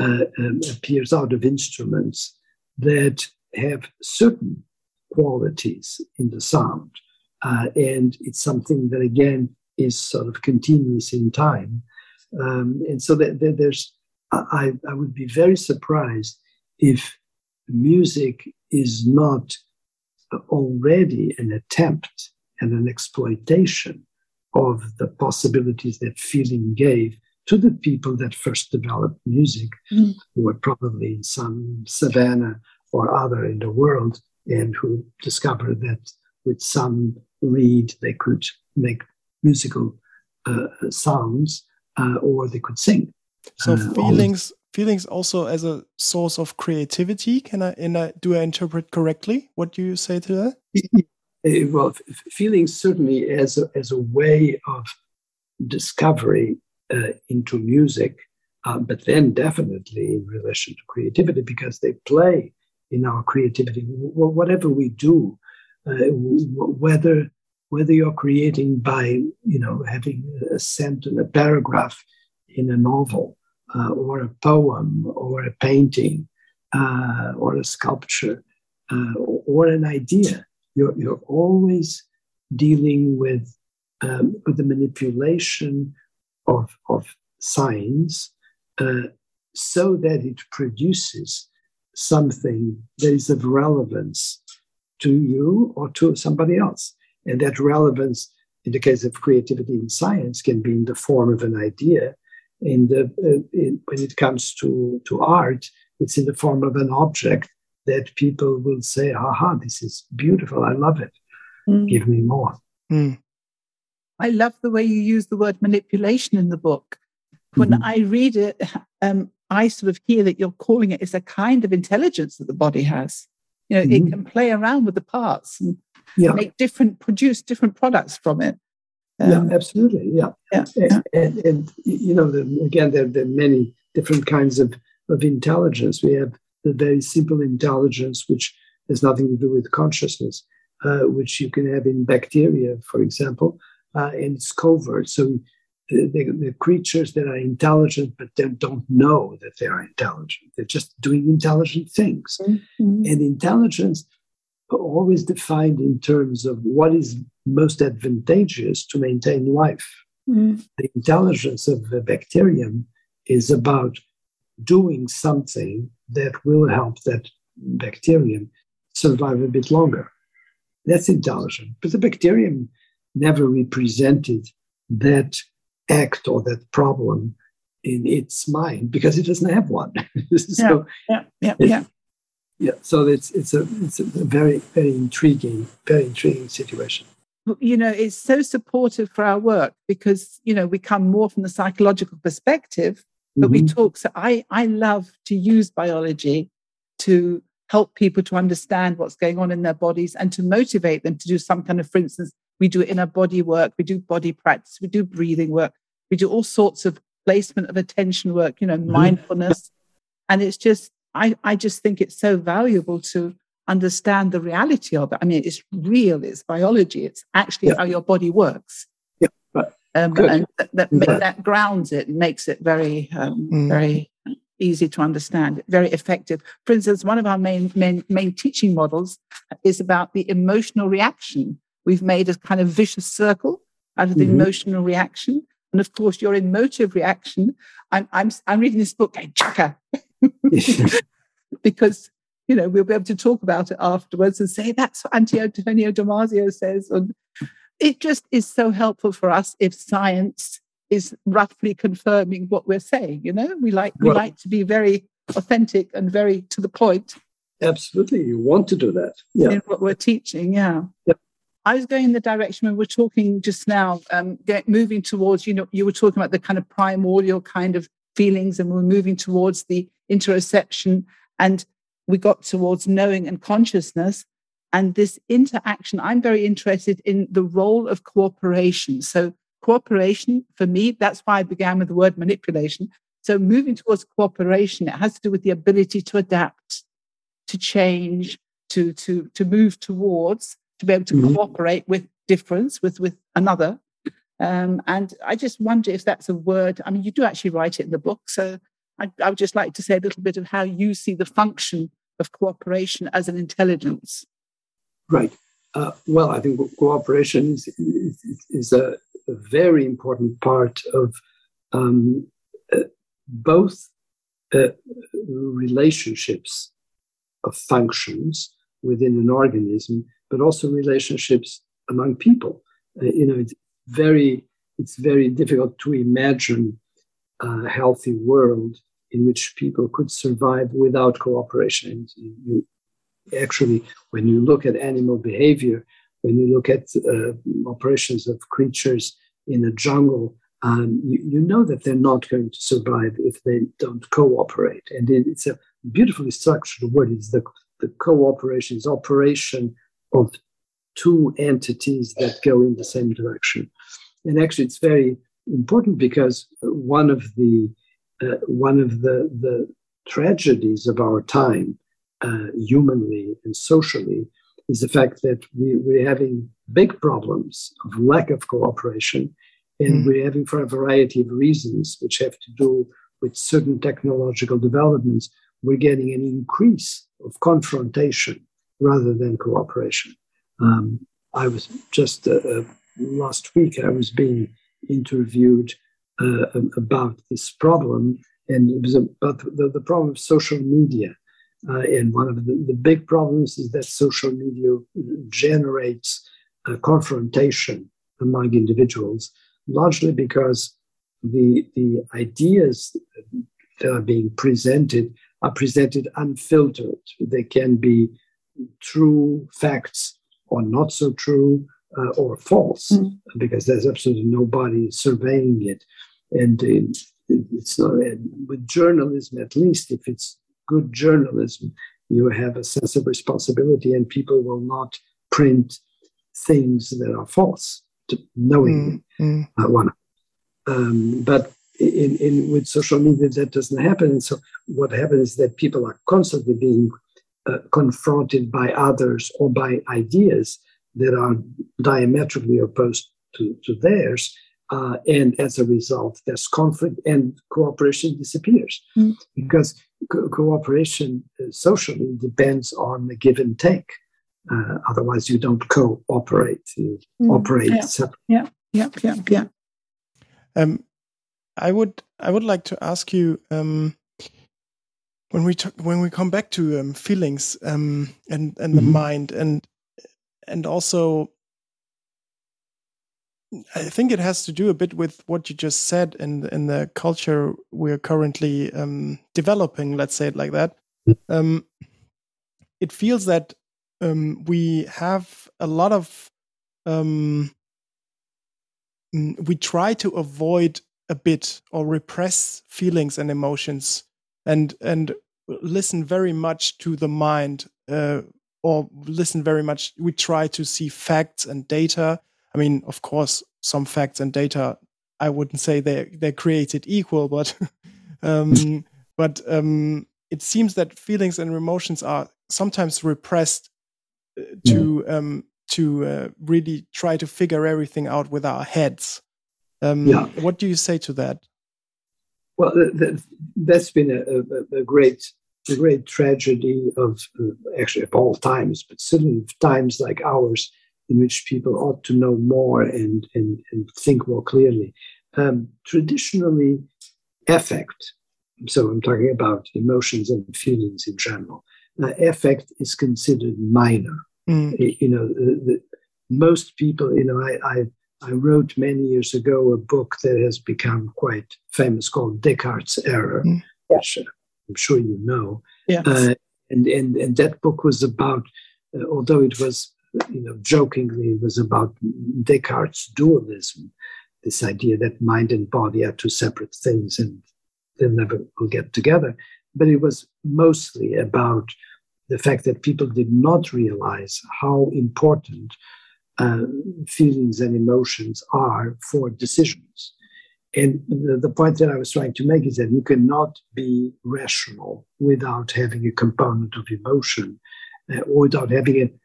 appears out of instruments that have certain qualities in the sound, and it's something that, again, is sort of continuous in time. And so I would be very surprised if music is not already an attempt and an exploitation of the possibilities that feeling gave to the people that first developed music, who were probably in some savanna or other in the world, and who discovered that with some reed they could make musical sounds, or they could sing. So feelings also as a source of creativity. Do I interpret correctly? What do you say to that? Well, feelings certainly as a way of discovery into music, but then definitely in relation to creativity, because they play in our creativity. Whatever we do, whether you're creating by having a sentence, a paragraph in a novel, or a poem, or a painting, or a sculpture, or an idea, you're always dealing with the manipulation of signs, so that it produces something that is of relevance to you or to somebody else. And that relevance, in the case of creativity in science, can be in the form of an idea. When it comes to art, it's in the form of an object that people will say, aha, this is beautiful, I love it, give me more. I love the way you use the word manipulation in the book. When I read it, I sort of hear that you're calling it, it's a kind of intelligence that the body has. It can play around with the parts and produce different products from it. Yeah, absolutely. Yeah. And again, there are many different kinds of intelligence. We have the very simple intelligence, which has nothing to do with consciousness, which you can have in bacteria, for example, and it's covert. So the creatures that are intelligent, but they don't know that they are intelligent. They're just doing intelligent things. And intelligence always defined in terms of what is most advantageous to maintain life. The intelligence of the bacterium is about doing something that will help that bacterium survive a bit longer. That's intelligent. But the bacterium never represented that act or that problem in its mind, because it doesn't have one. Yeah, so it's a very, very intriguing, situation. It's so supportive for our work, because we come more from the psychological perspective, but we talk. So I love to use biology to help people to understand what's going on in their bodies and to motivate them to do some kind of, for instance, we do inner body work, we do body practice, we do breathing work, we do all sorts of placement of attention work, you know, mindfulness. And it's just, I just think it's so valuable to understand the reality of it. I mean, it's real, it's biology, it's actually how your body works. Yeah. And that grounds it and makes it very, very easy to understand, very effective. For instance, one of our main teaching models is about the emotional reaction. We've made a kind of vicious circle out of the emotional reaction. And of course, your emotive reaction, I'm reading this book going, chaka, because, you know, we'll be able to talk about it afterwards and say, that's what Antonio Damasio says. And it just is so helpful for us if science is roughly confirming what we're saying, you know? We like to be very authentic and very to the point. Absolutely. You want to do that. Yeah. In what we're teaching, yeah. Yep. I was going in the direction when we were talking just now, moving towards, you know, you were talking about the kind of primordial kind of feelings, and we're moving towards the interoception, and we got towards knowing and consciousness. And this interaction, I'm very interested in the role of cooperation. So cooperation, for me, that's why I began with the word manipulation. So moving towards cooperation, it has to do with the ability to adapt, to change, to move towards, to be able to cooperate with difference, with another. And I just wonder if that's a word. I mean, you do actually write it in the book. So I would just like to say a little bit of how you see the function of cooperation as an intelligence. Right. Well, I think cooperation is a very important part of both relationships of functions within an organism, but also relationships among people. You know, it's very difficult to imagine a healthy world in which people could survive without cooperation. Actually, when you look at animal behavior, when you look at operations of creatures in a jungle, you know that they're not going to survive if they don't cooperate. And it's a beautifully structured word. It's the cooperation, is operation of two entities that go in the same direction. And actually, it's very important because one of the tragedies of our time, humanly and socially, is the fact that we're having big problems of lack of cooperation, and we're having, for a variety of reasons, which have to do with certain technological developments, we're getting an increase of confrontation rather than cooperation. I was just last week, I was being interviewed about this problem, and it was about the problem of social media. And one of the big problems is that social media generates a confrontation among individuals, largely because the ideas that are being presented are presented unfiltered. They can be true facts or not so true, or false, because there's absolutely nobody surveying it. And it's not, with journalism, at least if it's good journalism, you have a sense of responsibility, and people will not print things that are false, knowingly. But with social media, that doesn't happen. And so what happens is that people are constantly being confronted by others or by ideas that are diametrically opposed to theirs. And as a result, there's conflict and cooperation disappears, because cooperation socially depends on the give and take. Otherwise, you don't cooperate. You operate separately. Yeah. I would like to ask you, when we come back to feelings and the mind, and also, I think it has to do a bit with what you just said in the culture we're currently developing, let's say it like that. It feels that we have a lot of, we try to avoid a bit or repress feelings and emotions. And listen very much to the mind, or listen very much. We try to see facts and data. I mean, of course, some facts and data, I wouldn't say they're created equal, but it seems that feelings and emotions are sometimes repressed to really try to figure everything out with our heads. What do you say to that? Well, that's been a great tragedy of actually of all times, but certain times like ours, in which people ought to know more and think more clearly. Traditionally, affect, so I'm talking about emotions and feelings in general, affect is considered minor. You know, most people, you know, I wrote many years ago a book that has become quite famous called Descartes' Error, which I'm sure you know. Yes. And that book was about, although it was, you know, jokingly, it was about Descartes' dualism, this idea that mind and body are two separate things and they'll never will get together. But it was mostly about the fact that people did not realize how important feelings and emotions are for decisions. And the point that I was trying to make is that you cannot be rational without having a component of emotion, or without having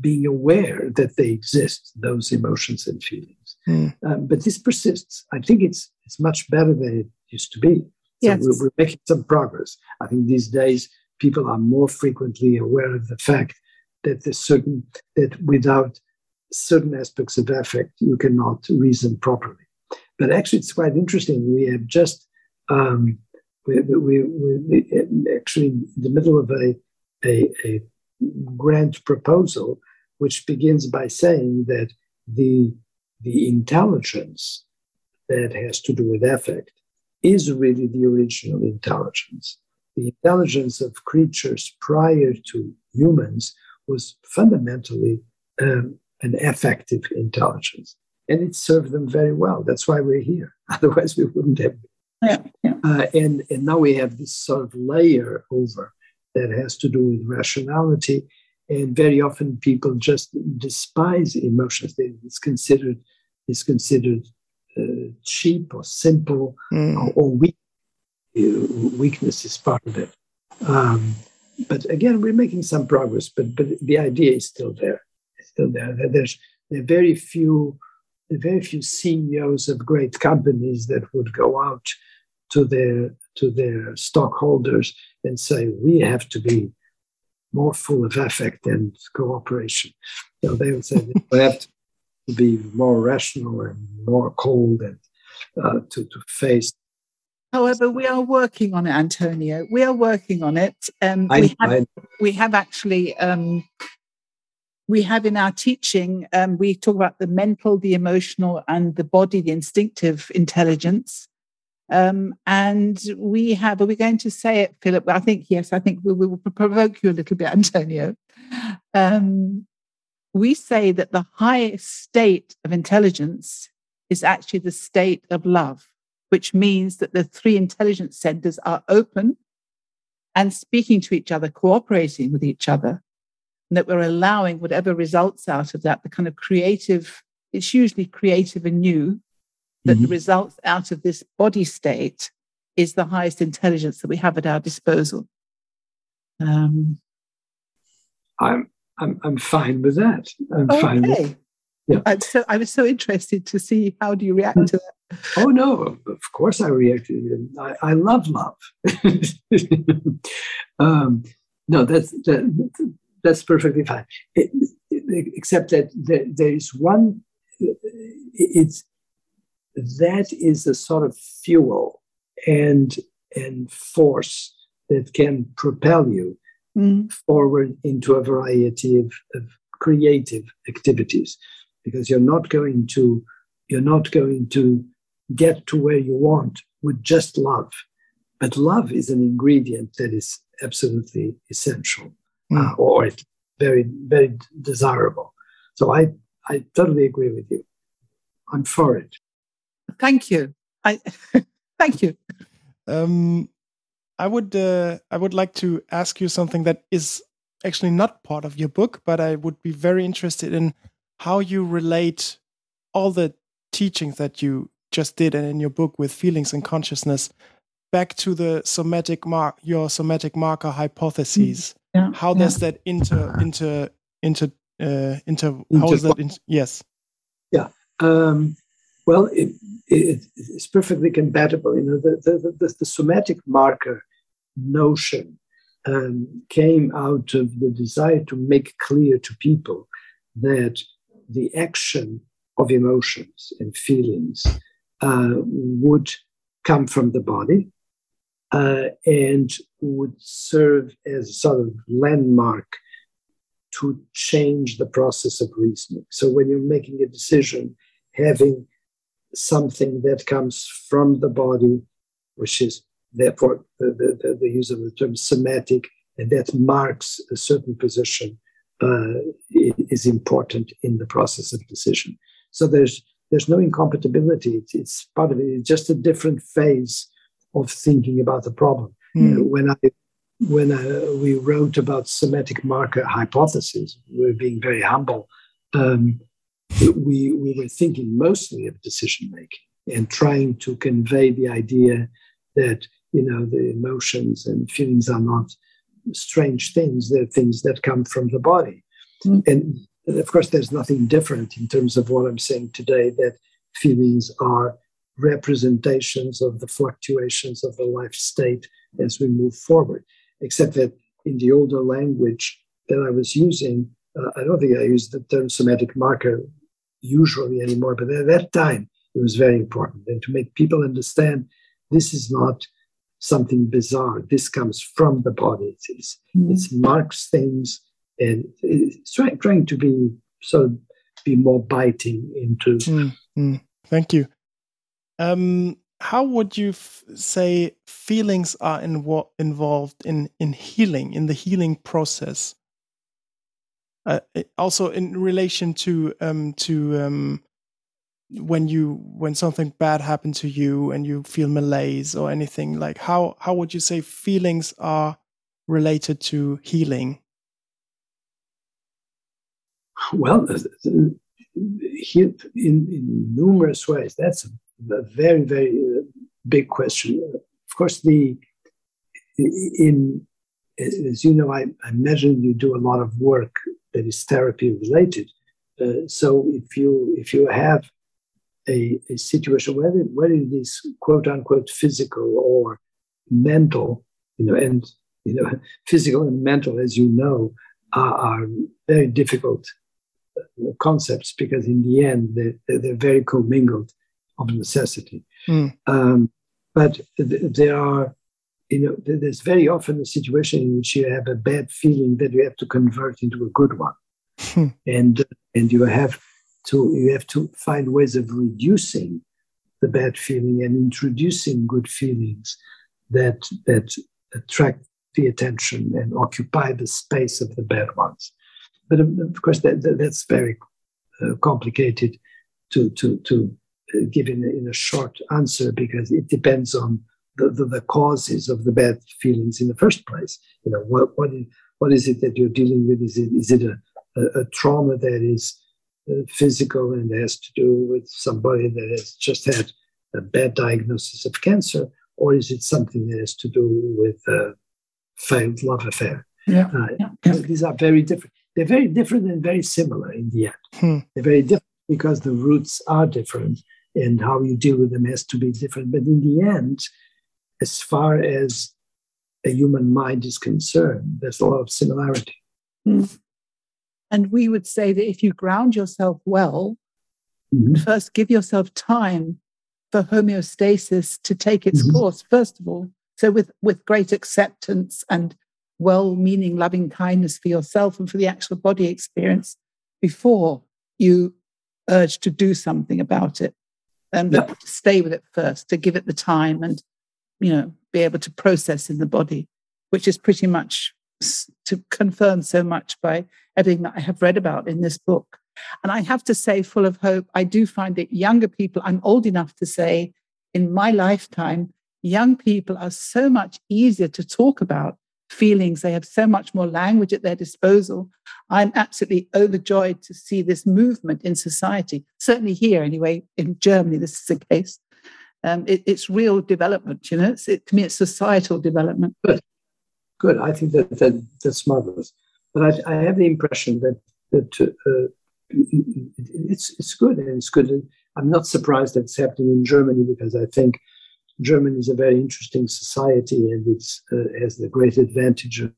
being aware that they exist, those emotions and feelings. But this persists. I think it's much better than it used to be. So yes, we're making some progress. I think these days people are more frequently aware of the fact that without certain aspects of affect, you cannot reason properly. But actually, it's quite interesting. We have just we actually in the middle of a grant proposal, which begins by saying that the intelligence that has to do with affect is really the original intelligence. The intelligence of creatures prior to humans was fundamentally an affective intelligence, and it served them very well. That's why we're here. Otherwise, we wouldn't have been. And now we have this sort of layer over that has to do with rationality, and very often people just despise emotions. It's considered cheap or simple or weak. Weakness is part of it. But again, we're making some progress, but the idea is still there. It's still there. There are very few CEOs of great companies that would go out to their stockholders and say, we have to be more full of affect and cooperation. So they would say, we have to be more rational and more cold and to face. However, we are working on it, Antonio. We are working on it. We have in our teaching, we talk about the mental, the emotional, and the body, the instinctive intelligence. And we have, are we going to say it, Philipp? I think, yes, I think we will provoke you a little bit, Antonio. We say that the highest state of intelligence is actually the state of love, which means that the three intelligence centers are open and speaking to each other, cooperating with each other, and that we're allowing whatever results out of that, the kind of creative, it's usually creative and new, that the results out of this body state is the highest intelligence that we have at our disposal. I'm fine with that. Fine with that. Yeah. So I was so interested to see how do you react to that. Oh, no, of course I reacted. I love. No, that's perfectly fine. Except that there is one, that is a sort of fuel and force that can propel you forward into a variety of creative activities, because you're not going to get to where you want with just love. But love is an ingredient that is absolutely essential, or very, very desirable. So I totally agree with you. I'm for it. Thank you. Thank you. I would like to ask you something that is actually not part of your book, but I would be very interested in how you relate all the teachings that you just did and in your book with feelings and consciousness back to the somatic marker hypotheses. Yeah. How does that yes. Yeah. Well, it's perfectly compatible. You know, the somatic marker notion came out of the desire to make clear to people that the action of emotions and feelings would come from the body and would serve as a sort of landmark to change the process of reasoning. So when you're making a decision, having something that comes from the body, which is therefore the use of the term somatic, and that marks a certain position, is important in the process of decision. So there's no incompatibility. It's part of it. It's just a different phase of thinking about the problem. Mm. When we wrote about somatic marker hypothesis, we were being very humble. We were thinking mostly of decision making and trying to convey the idea that, you know, the emotions and feelings are not strange things. They're things that come from the body. Mm. And of course, there's nothing different in terms of what I'm saying today, that feelings are representations of the fluctuations of the life state as we move forward, except that in the older language that I was using, I don't think I used the term somatic marker usually anymore, but at that time it was very important. And to make people understand, this is not something bizarre. This comes from the body. It marks things, and it's trying to be more biting into. Mm-hmm. Thank you. How would you say feelings are involved in healing, in the healing process? Also in relation to when something bad happened to you and you feel malaise or anything, like how would you say feelings are related to healing? Well, in numerous ways. That's a very, very big question. Of course, as you know, I imagine you do a lot of work that is therapy related. So if you have a situation, whether it is quote unquote physical or mental, physical and mental, as you know, are very difficult concepts, because in the end they're very commingled of necessity. Mm. There's very often a situation in which you have a bad feeling that you have to convert into a good one. Hmm. And you have to find ways of reducing the bad feeling and introducing good feelings that attract the attention and occupy the space of the bad ones. But of course, that's very complicated to give in a short answer, because it depends on the causes of the bad feelings in the first place. You know, what is it that you're dealing with? Is it a trauma that is physical and has to do with somebody that has just had a bad diagnosis of cancer, or is it something that has to do with a failed love affair? Yeah. These are very different. They're very different and very similar in the end. Hmm. They're very different because the roots are different, and how you deal with them has to be different. But in the end, as far as a human mind is concerned, there's a lot of similarity. Mm. And we would say that if you ground yourself well, mm-hmm. first give yourself time for homeostasis to take its mm-hmm. course, first of all. So with great acceptance and well-meaning loving kindness for yourself and for the actual body experience before you urge to do something about it. But stay with it first, to give it the time and be able to process in the body, which is pretty much to confirm so much by everything that I have read about in this book. And I have to say, full of hope, I do find that younger people, I'm old enough to say, in my lifetime, young people are so much easier to talk about feelings. They have so much more language at their disposal. I'm absolutely overjoyed to see this movement in society, certainly here anyway, in Germany, this is the case. It's real development, you know. To me, it's societal development. Good. I think that's marvelous. But I have the impression that it's good, and it's good. I'm not surprised that it's happening in Germany, because I think Germany is a very interesting society, and it has the great advantage of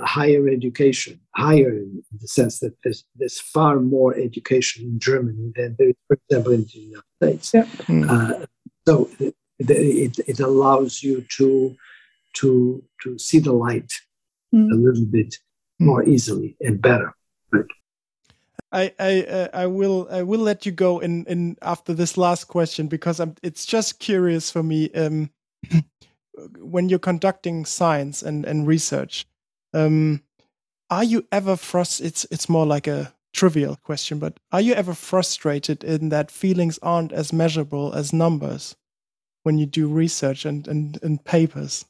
higher education. Higher in the sense that there's far more education in Germany than there is, for example, in the United States. Yep. So it allows you to see the light a little bit more easily and better. Right. I will let you go in after this last question, because it's just curious for me. When you're conducting science and research, are you ever frustrated? It's more like a trivial question, but are you ever frustrated in that feelings aren't as measurable as numbers when you do research and papers?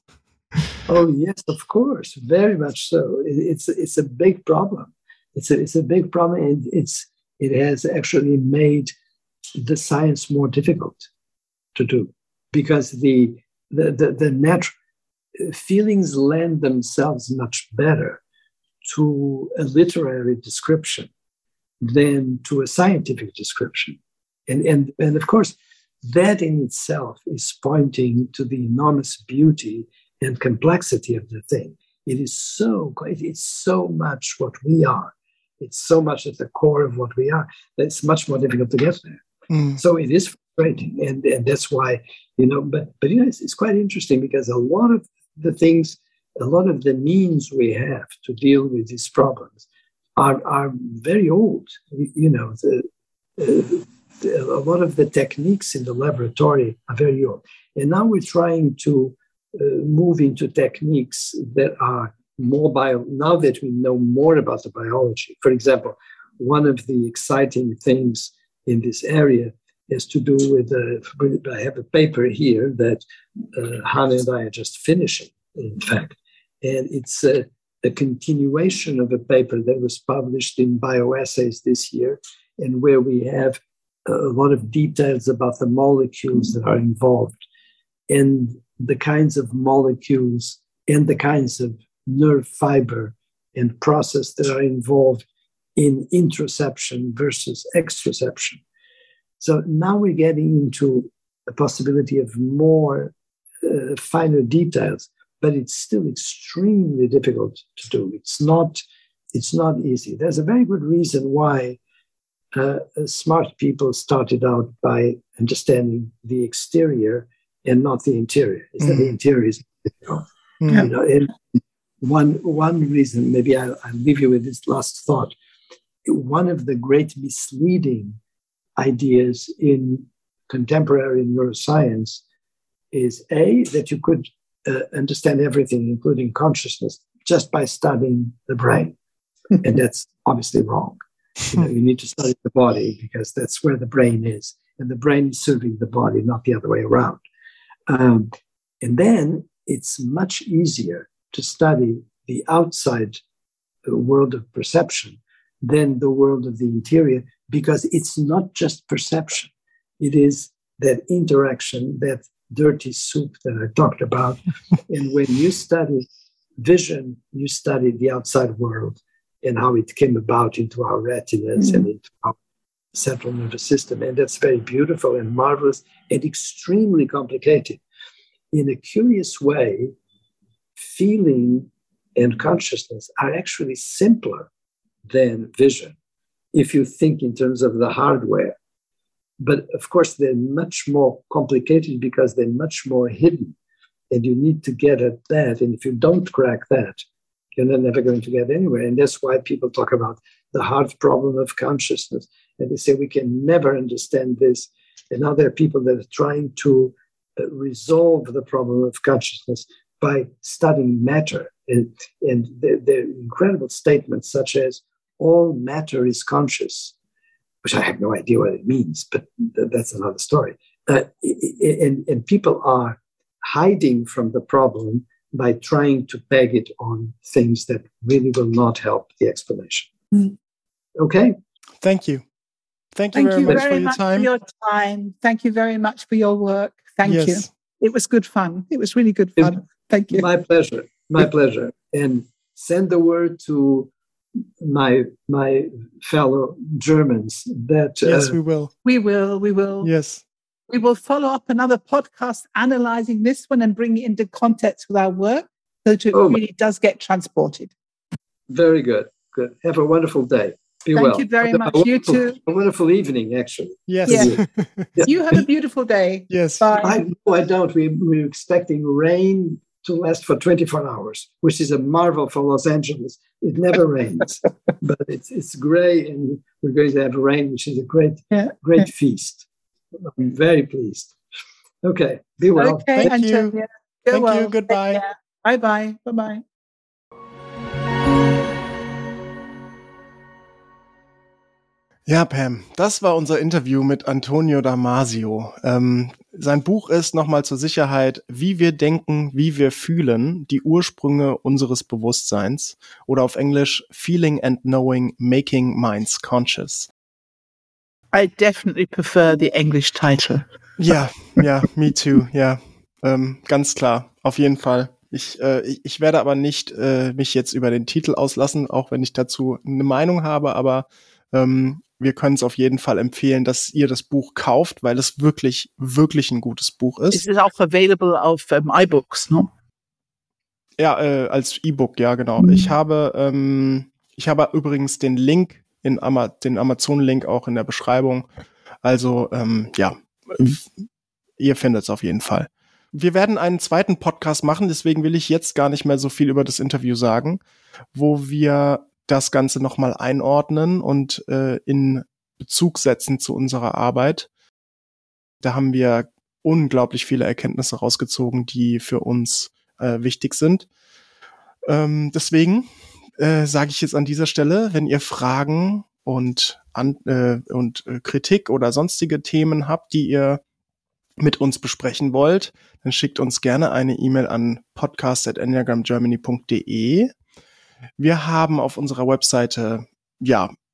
Oh yes, of course, very much so. It's a big problem. It's a big problem, and it has actually made the science more difficult to do, because the natural feelings lend themselves much better to a literary description than to a scientific description, and of course that in itself is pointing to the enormous beauty and complexity of the thing. It is so great. It's so much what we are. It's so much at the core of what we are. That's much more difficult to get there. So it is frustrating, and that's why, you know. But you know, it's quite interesting, because a lot of the means we have to deal with these problems are very old. You know, a lot of the techniques in the laboratory are very old, and now we're trying to move into techniques that are mobile, now that we know more about the biology. For example, one of the exciting things in this area is to do with, I have a paper here that Hanne and I are just finishing, in fact. And it's a continuation of a paper that was published in Bioassays this year, and where we have a lot of details about the molecules that are involved, and the kinds of molecules and the kinds of nerve fiber and process that are involved in interoception versus exteroception. So now we're getting into the possibility of more finer details, but it's still extremely difficult to do. It's not easy. There's a very good reason why smart people started out by understanding the exterior and not the interior. It's that the interior is difficult. You know, and one reason, maybe I'll leave you with this last thought. One of the great misleading ideas in contemporary neuroscience is, A, that you could understand everything, including consciousness, just by studying the brain. And that's obviously wrong. You know, you need to study the body, because that's where the brain is. And the brain is serving the body, not the other way around. And then it's much easier to study the outside world of perception than the world of the interior, because it's not just perception. It is that interaction, that dirty soup that I talked about. And when you study vision, you study the outside world and how it came about into our retinas and into our central nervous system. And that's very beautiful and marvelous and extremely complicated. In a curious way, feeling and consciousness are actually simpler than vision, if you think in terms of the hardware. But of course, they're much more complicated, because they're much more hidden. And you need to get at that. And if you don't crack that, you're never going to get anywhere. And that's why people talk about the hard problem of consciousness. And they say, we can never understand this. And now there are people that are trying to resolve the problem of consciousness by studying matter. And they're incredible statements, such as, all matter is conscious, which I have no idea what it means, but that's another story. And people are hiding from the problem by trying to peg it on things that really will not help the explanation. Okay? Thank you. Thank you very much for your time. Thank you very much for your work. Thank you. It was good fun. It was really good fun. Thank you. My pleasure. My pleasure. And send the word to my fellow Germans that... Yes, we will. We will. Yes. We will follow up another podcast analyzing this one and bring it into context with our work so that it really does get transported. Very good. Good. Have a wonderful day. Thank you very much. You too. A wonderful evening, actually. Yes. Yeah. You have a beautiful day. Yes. Bye. No, I don't. We're expecting rain to last for 24 hours, which is a marvel for Los Angeles. It never rains, but it's gray, and we're going to have rain, which is a great feast. I'm very pleased. Okay. Be well. Okay, Antonio. Thank you. Goodbye. Bye-bye. Bye-bye. Ja, Pam, das war unser Interview mit Antonio Damasio. Sein Buch ist nochmal zur Sicherheit, Wie wir denken, wie wir fühlen, die Ursprünge unseres Bewusstseins, oder auf Englisch Feeling and Knowing, Making Minds Conscious. I definitely prefer the English title. Ja, me too, ja. Ganz klar, auf jeden Fall. Ich werde aber nicht mich jetzt über den Titel auslassen, auch wenn ich dazu eine Meinung habe, aber wir können es auf jeden Fall empfehlen, dass ihr das Buch kauft, weil es wirklich, wirklich ein gutes Buch ist. Es ist auch available auf iBooks, ne? Ja, als E-Book, ja, genau. Ich habe übrigens den Link, den Amazon-Link auch in der Beschreibung. Also, ihr findet es auf jeden Fall. Wir werden einen zweiten Podcast machen, deswegen will ich jetzt gar nicht mehr so viel über das Interview sagen, wo wir das Ganze nochmal einordnen und in Bezug setzen zu unserer Arbeit. Da haben wir unglaublich viele Erkenntnisse rausgezogen, die für uns wichtig sind. Deswegen sage ich jetzt an dieser Stelle, wenn ihr Fragen und Kritik oder sonstige Themen habt, die ihr mit uns besprechen wollt, dann schickt uns gerne eine E-Mail an podcast@enneagramgermany.de. Wir haben auf unserer Webseite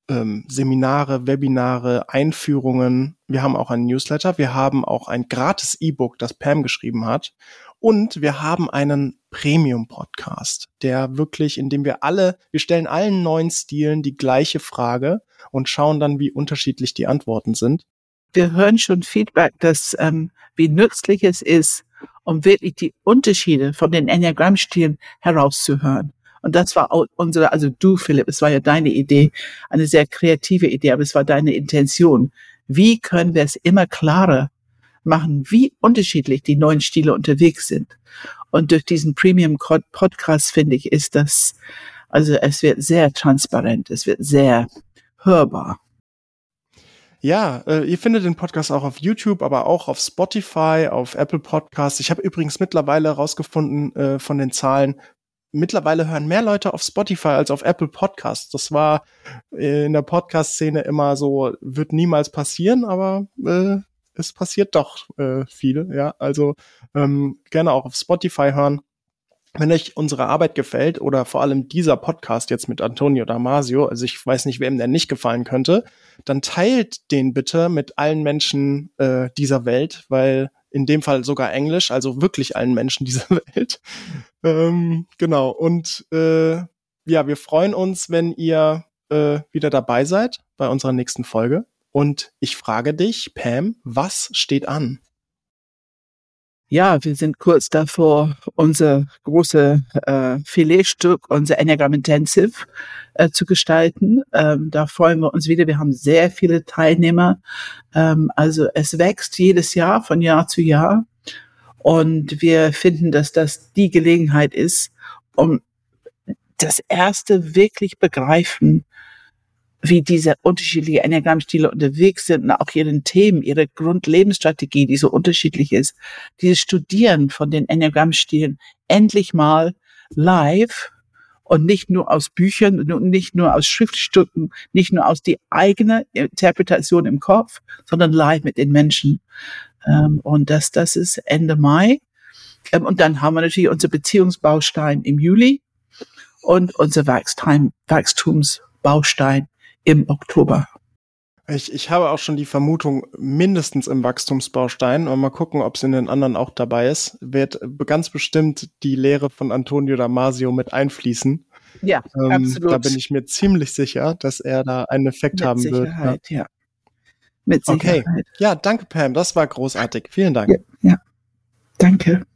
Seminare, Webinare, Einführungen. Wir haben auch einen Newsletter. Wir haben auch ein gratis E-Book, das Pam geschrieben hat. Und wir haben einen Premium-Podcast, wir stellen allen neuen Stilen die gleiche Frage und schauen dann, wie unterschiedlich die Antworten sind. Wir hören schon Feedback, dass wie nützlich es ist, um wirklich die Unterschiede von den Enneagramm-Stilen herauszuhören. Und das war auch unsere, also du, Philipp, es war ja deine Idee, eine sehr kreative Idee, aber es war deine Intention. Wie können wir es immer klarer machen, wie unterschiedlich die neuen Stile unterwegs sind? Und durch diesen Premium-Podcast, finde ich, ist das, also es wird sehr transparent, es wird sehr hörbar. Ja, ihr findet den Podcast auch auf YouTube, aber auch auf Spotify, auf Apple Podcasts. Ich habe übrigens mittlerweile herausgefunden von den Zahlen, mittlerweile hören mehr Leute auf Spotify als auf Apple Podcasts. Das war in der Podcast-Szene immer so, wird niemals passieren, aber es passiert doch viel. Ja, also gerne auch auf Spotify hören. Wenn euch unsere Arbeit gefällt oder vor allem dieser Podcast jetzt mit Antonio Damasio, also ich weiß nicht, wem der nicht gefallen könnte, dann teilt den bitte mit allen Menschen dieser Welt, weil in dem Fall sogar Englisch, also wirklich allen Menschen dieser Welt. Genau. Und wir freuen uns, wenn ihr wieder dabei seid bei unserer nächsten Folge. Und ich frage dich, Pam, was steht an? Ja, wir sind kurz davor, unser großes Filetstück, unser Enneagram Intensive zu gestalten. Da freuen wir uns wieder. Wir haben sehr viele Teilnehmer. Also es wächst jedes Jahr, von Jahr zu Jahr. Und wir finden, dass das die Gelegenheit ist, um das erste wirklich begreifen, wie diese unterschiedlichen Enneagrammstile unterwegs sind und auch ihren Themen, ihre Grundlebensstrategie, die so unterschiedlich ist. Dieses Studieren von den Enneagrammstilen endlich mal live und nicht nur aus Büchern, nicht nur aus Schriftstücken, nicht nur aus die eigene Interpretation im Kopf, sondern live mit den Menschen. Und das ist Ende Mai. Und dann haben wir natürlich unser Beziehungsbaustein im Juli und unser Wachstumsbaustein im Oktober. Ich habe auch schon die Vermutung, mindestens im Wachstumsbaustein, mal gucken, ob es in den anderen auch dabei ist, wird ganz bestimmt die Lehre von Antonio Damasio mit einfließen. Ja, absolut. Da bin ich mir ziemlich sicher, dass er da einen Effekt haben wird. Ja. Mit Sicherheit, ja. Okay, ja, danke Pam, das war großartig. Vielen Dank. Ja, danke.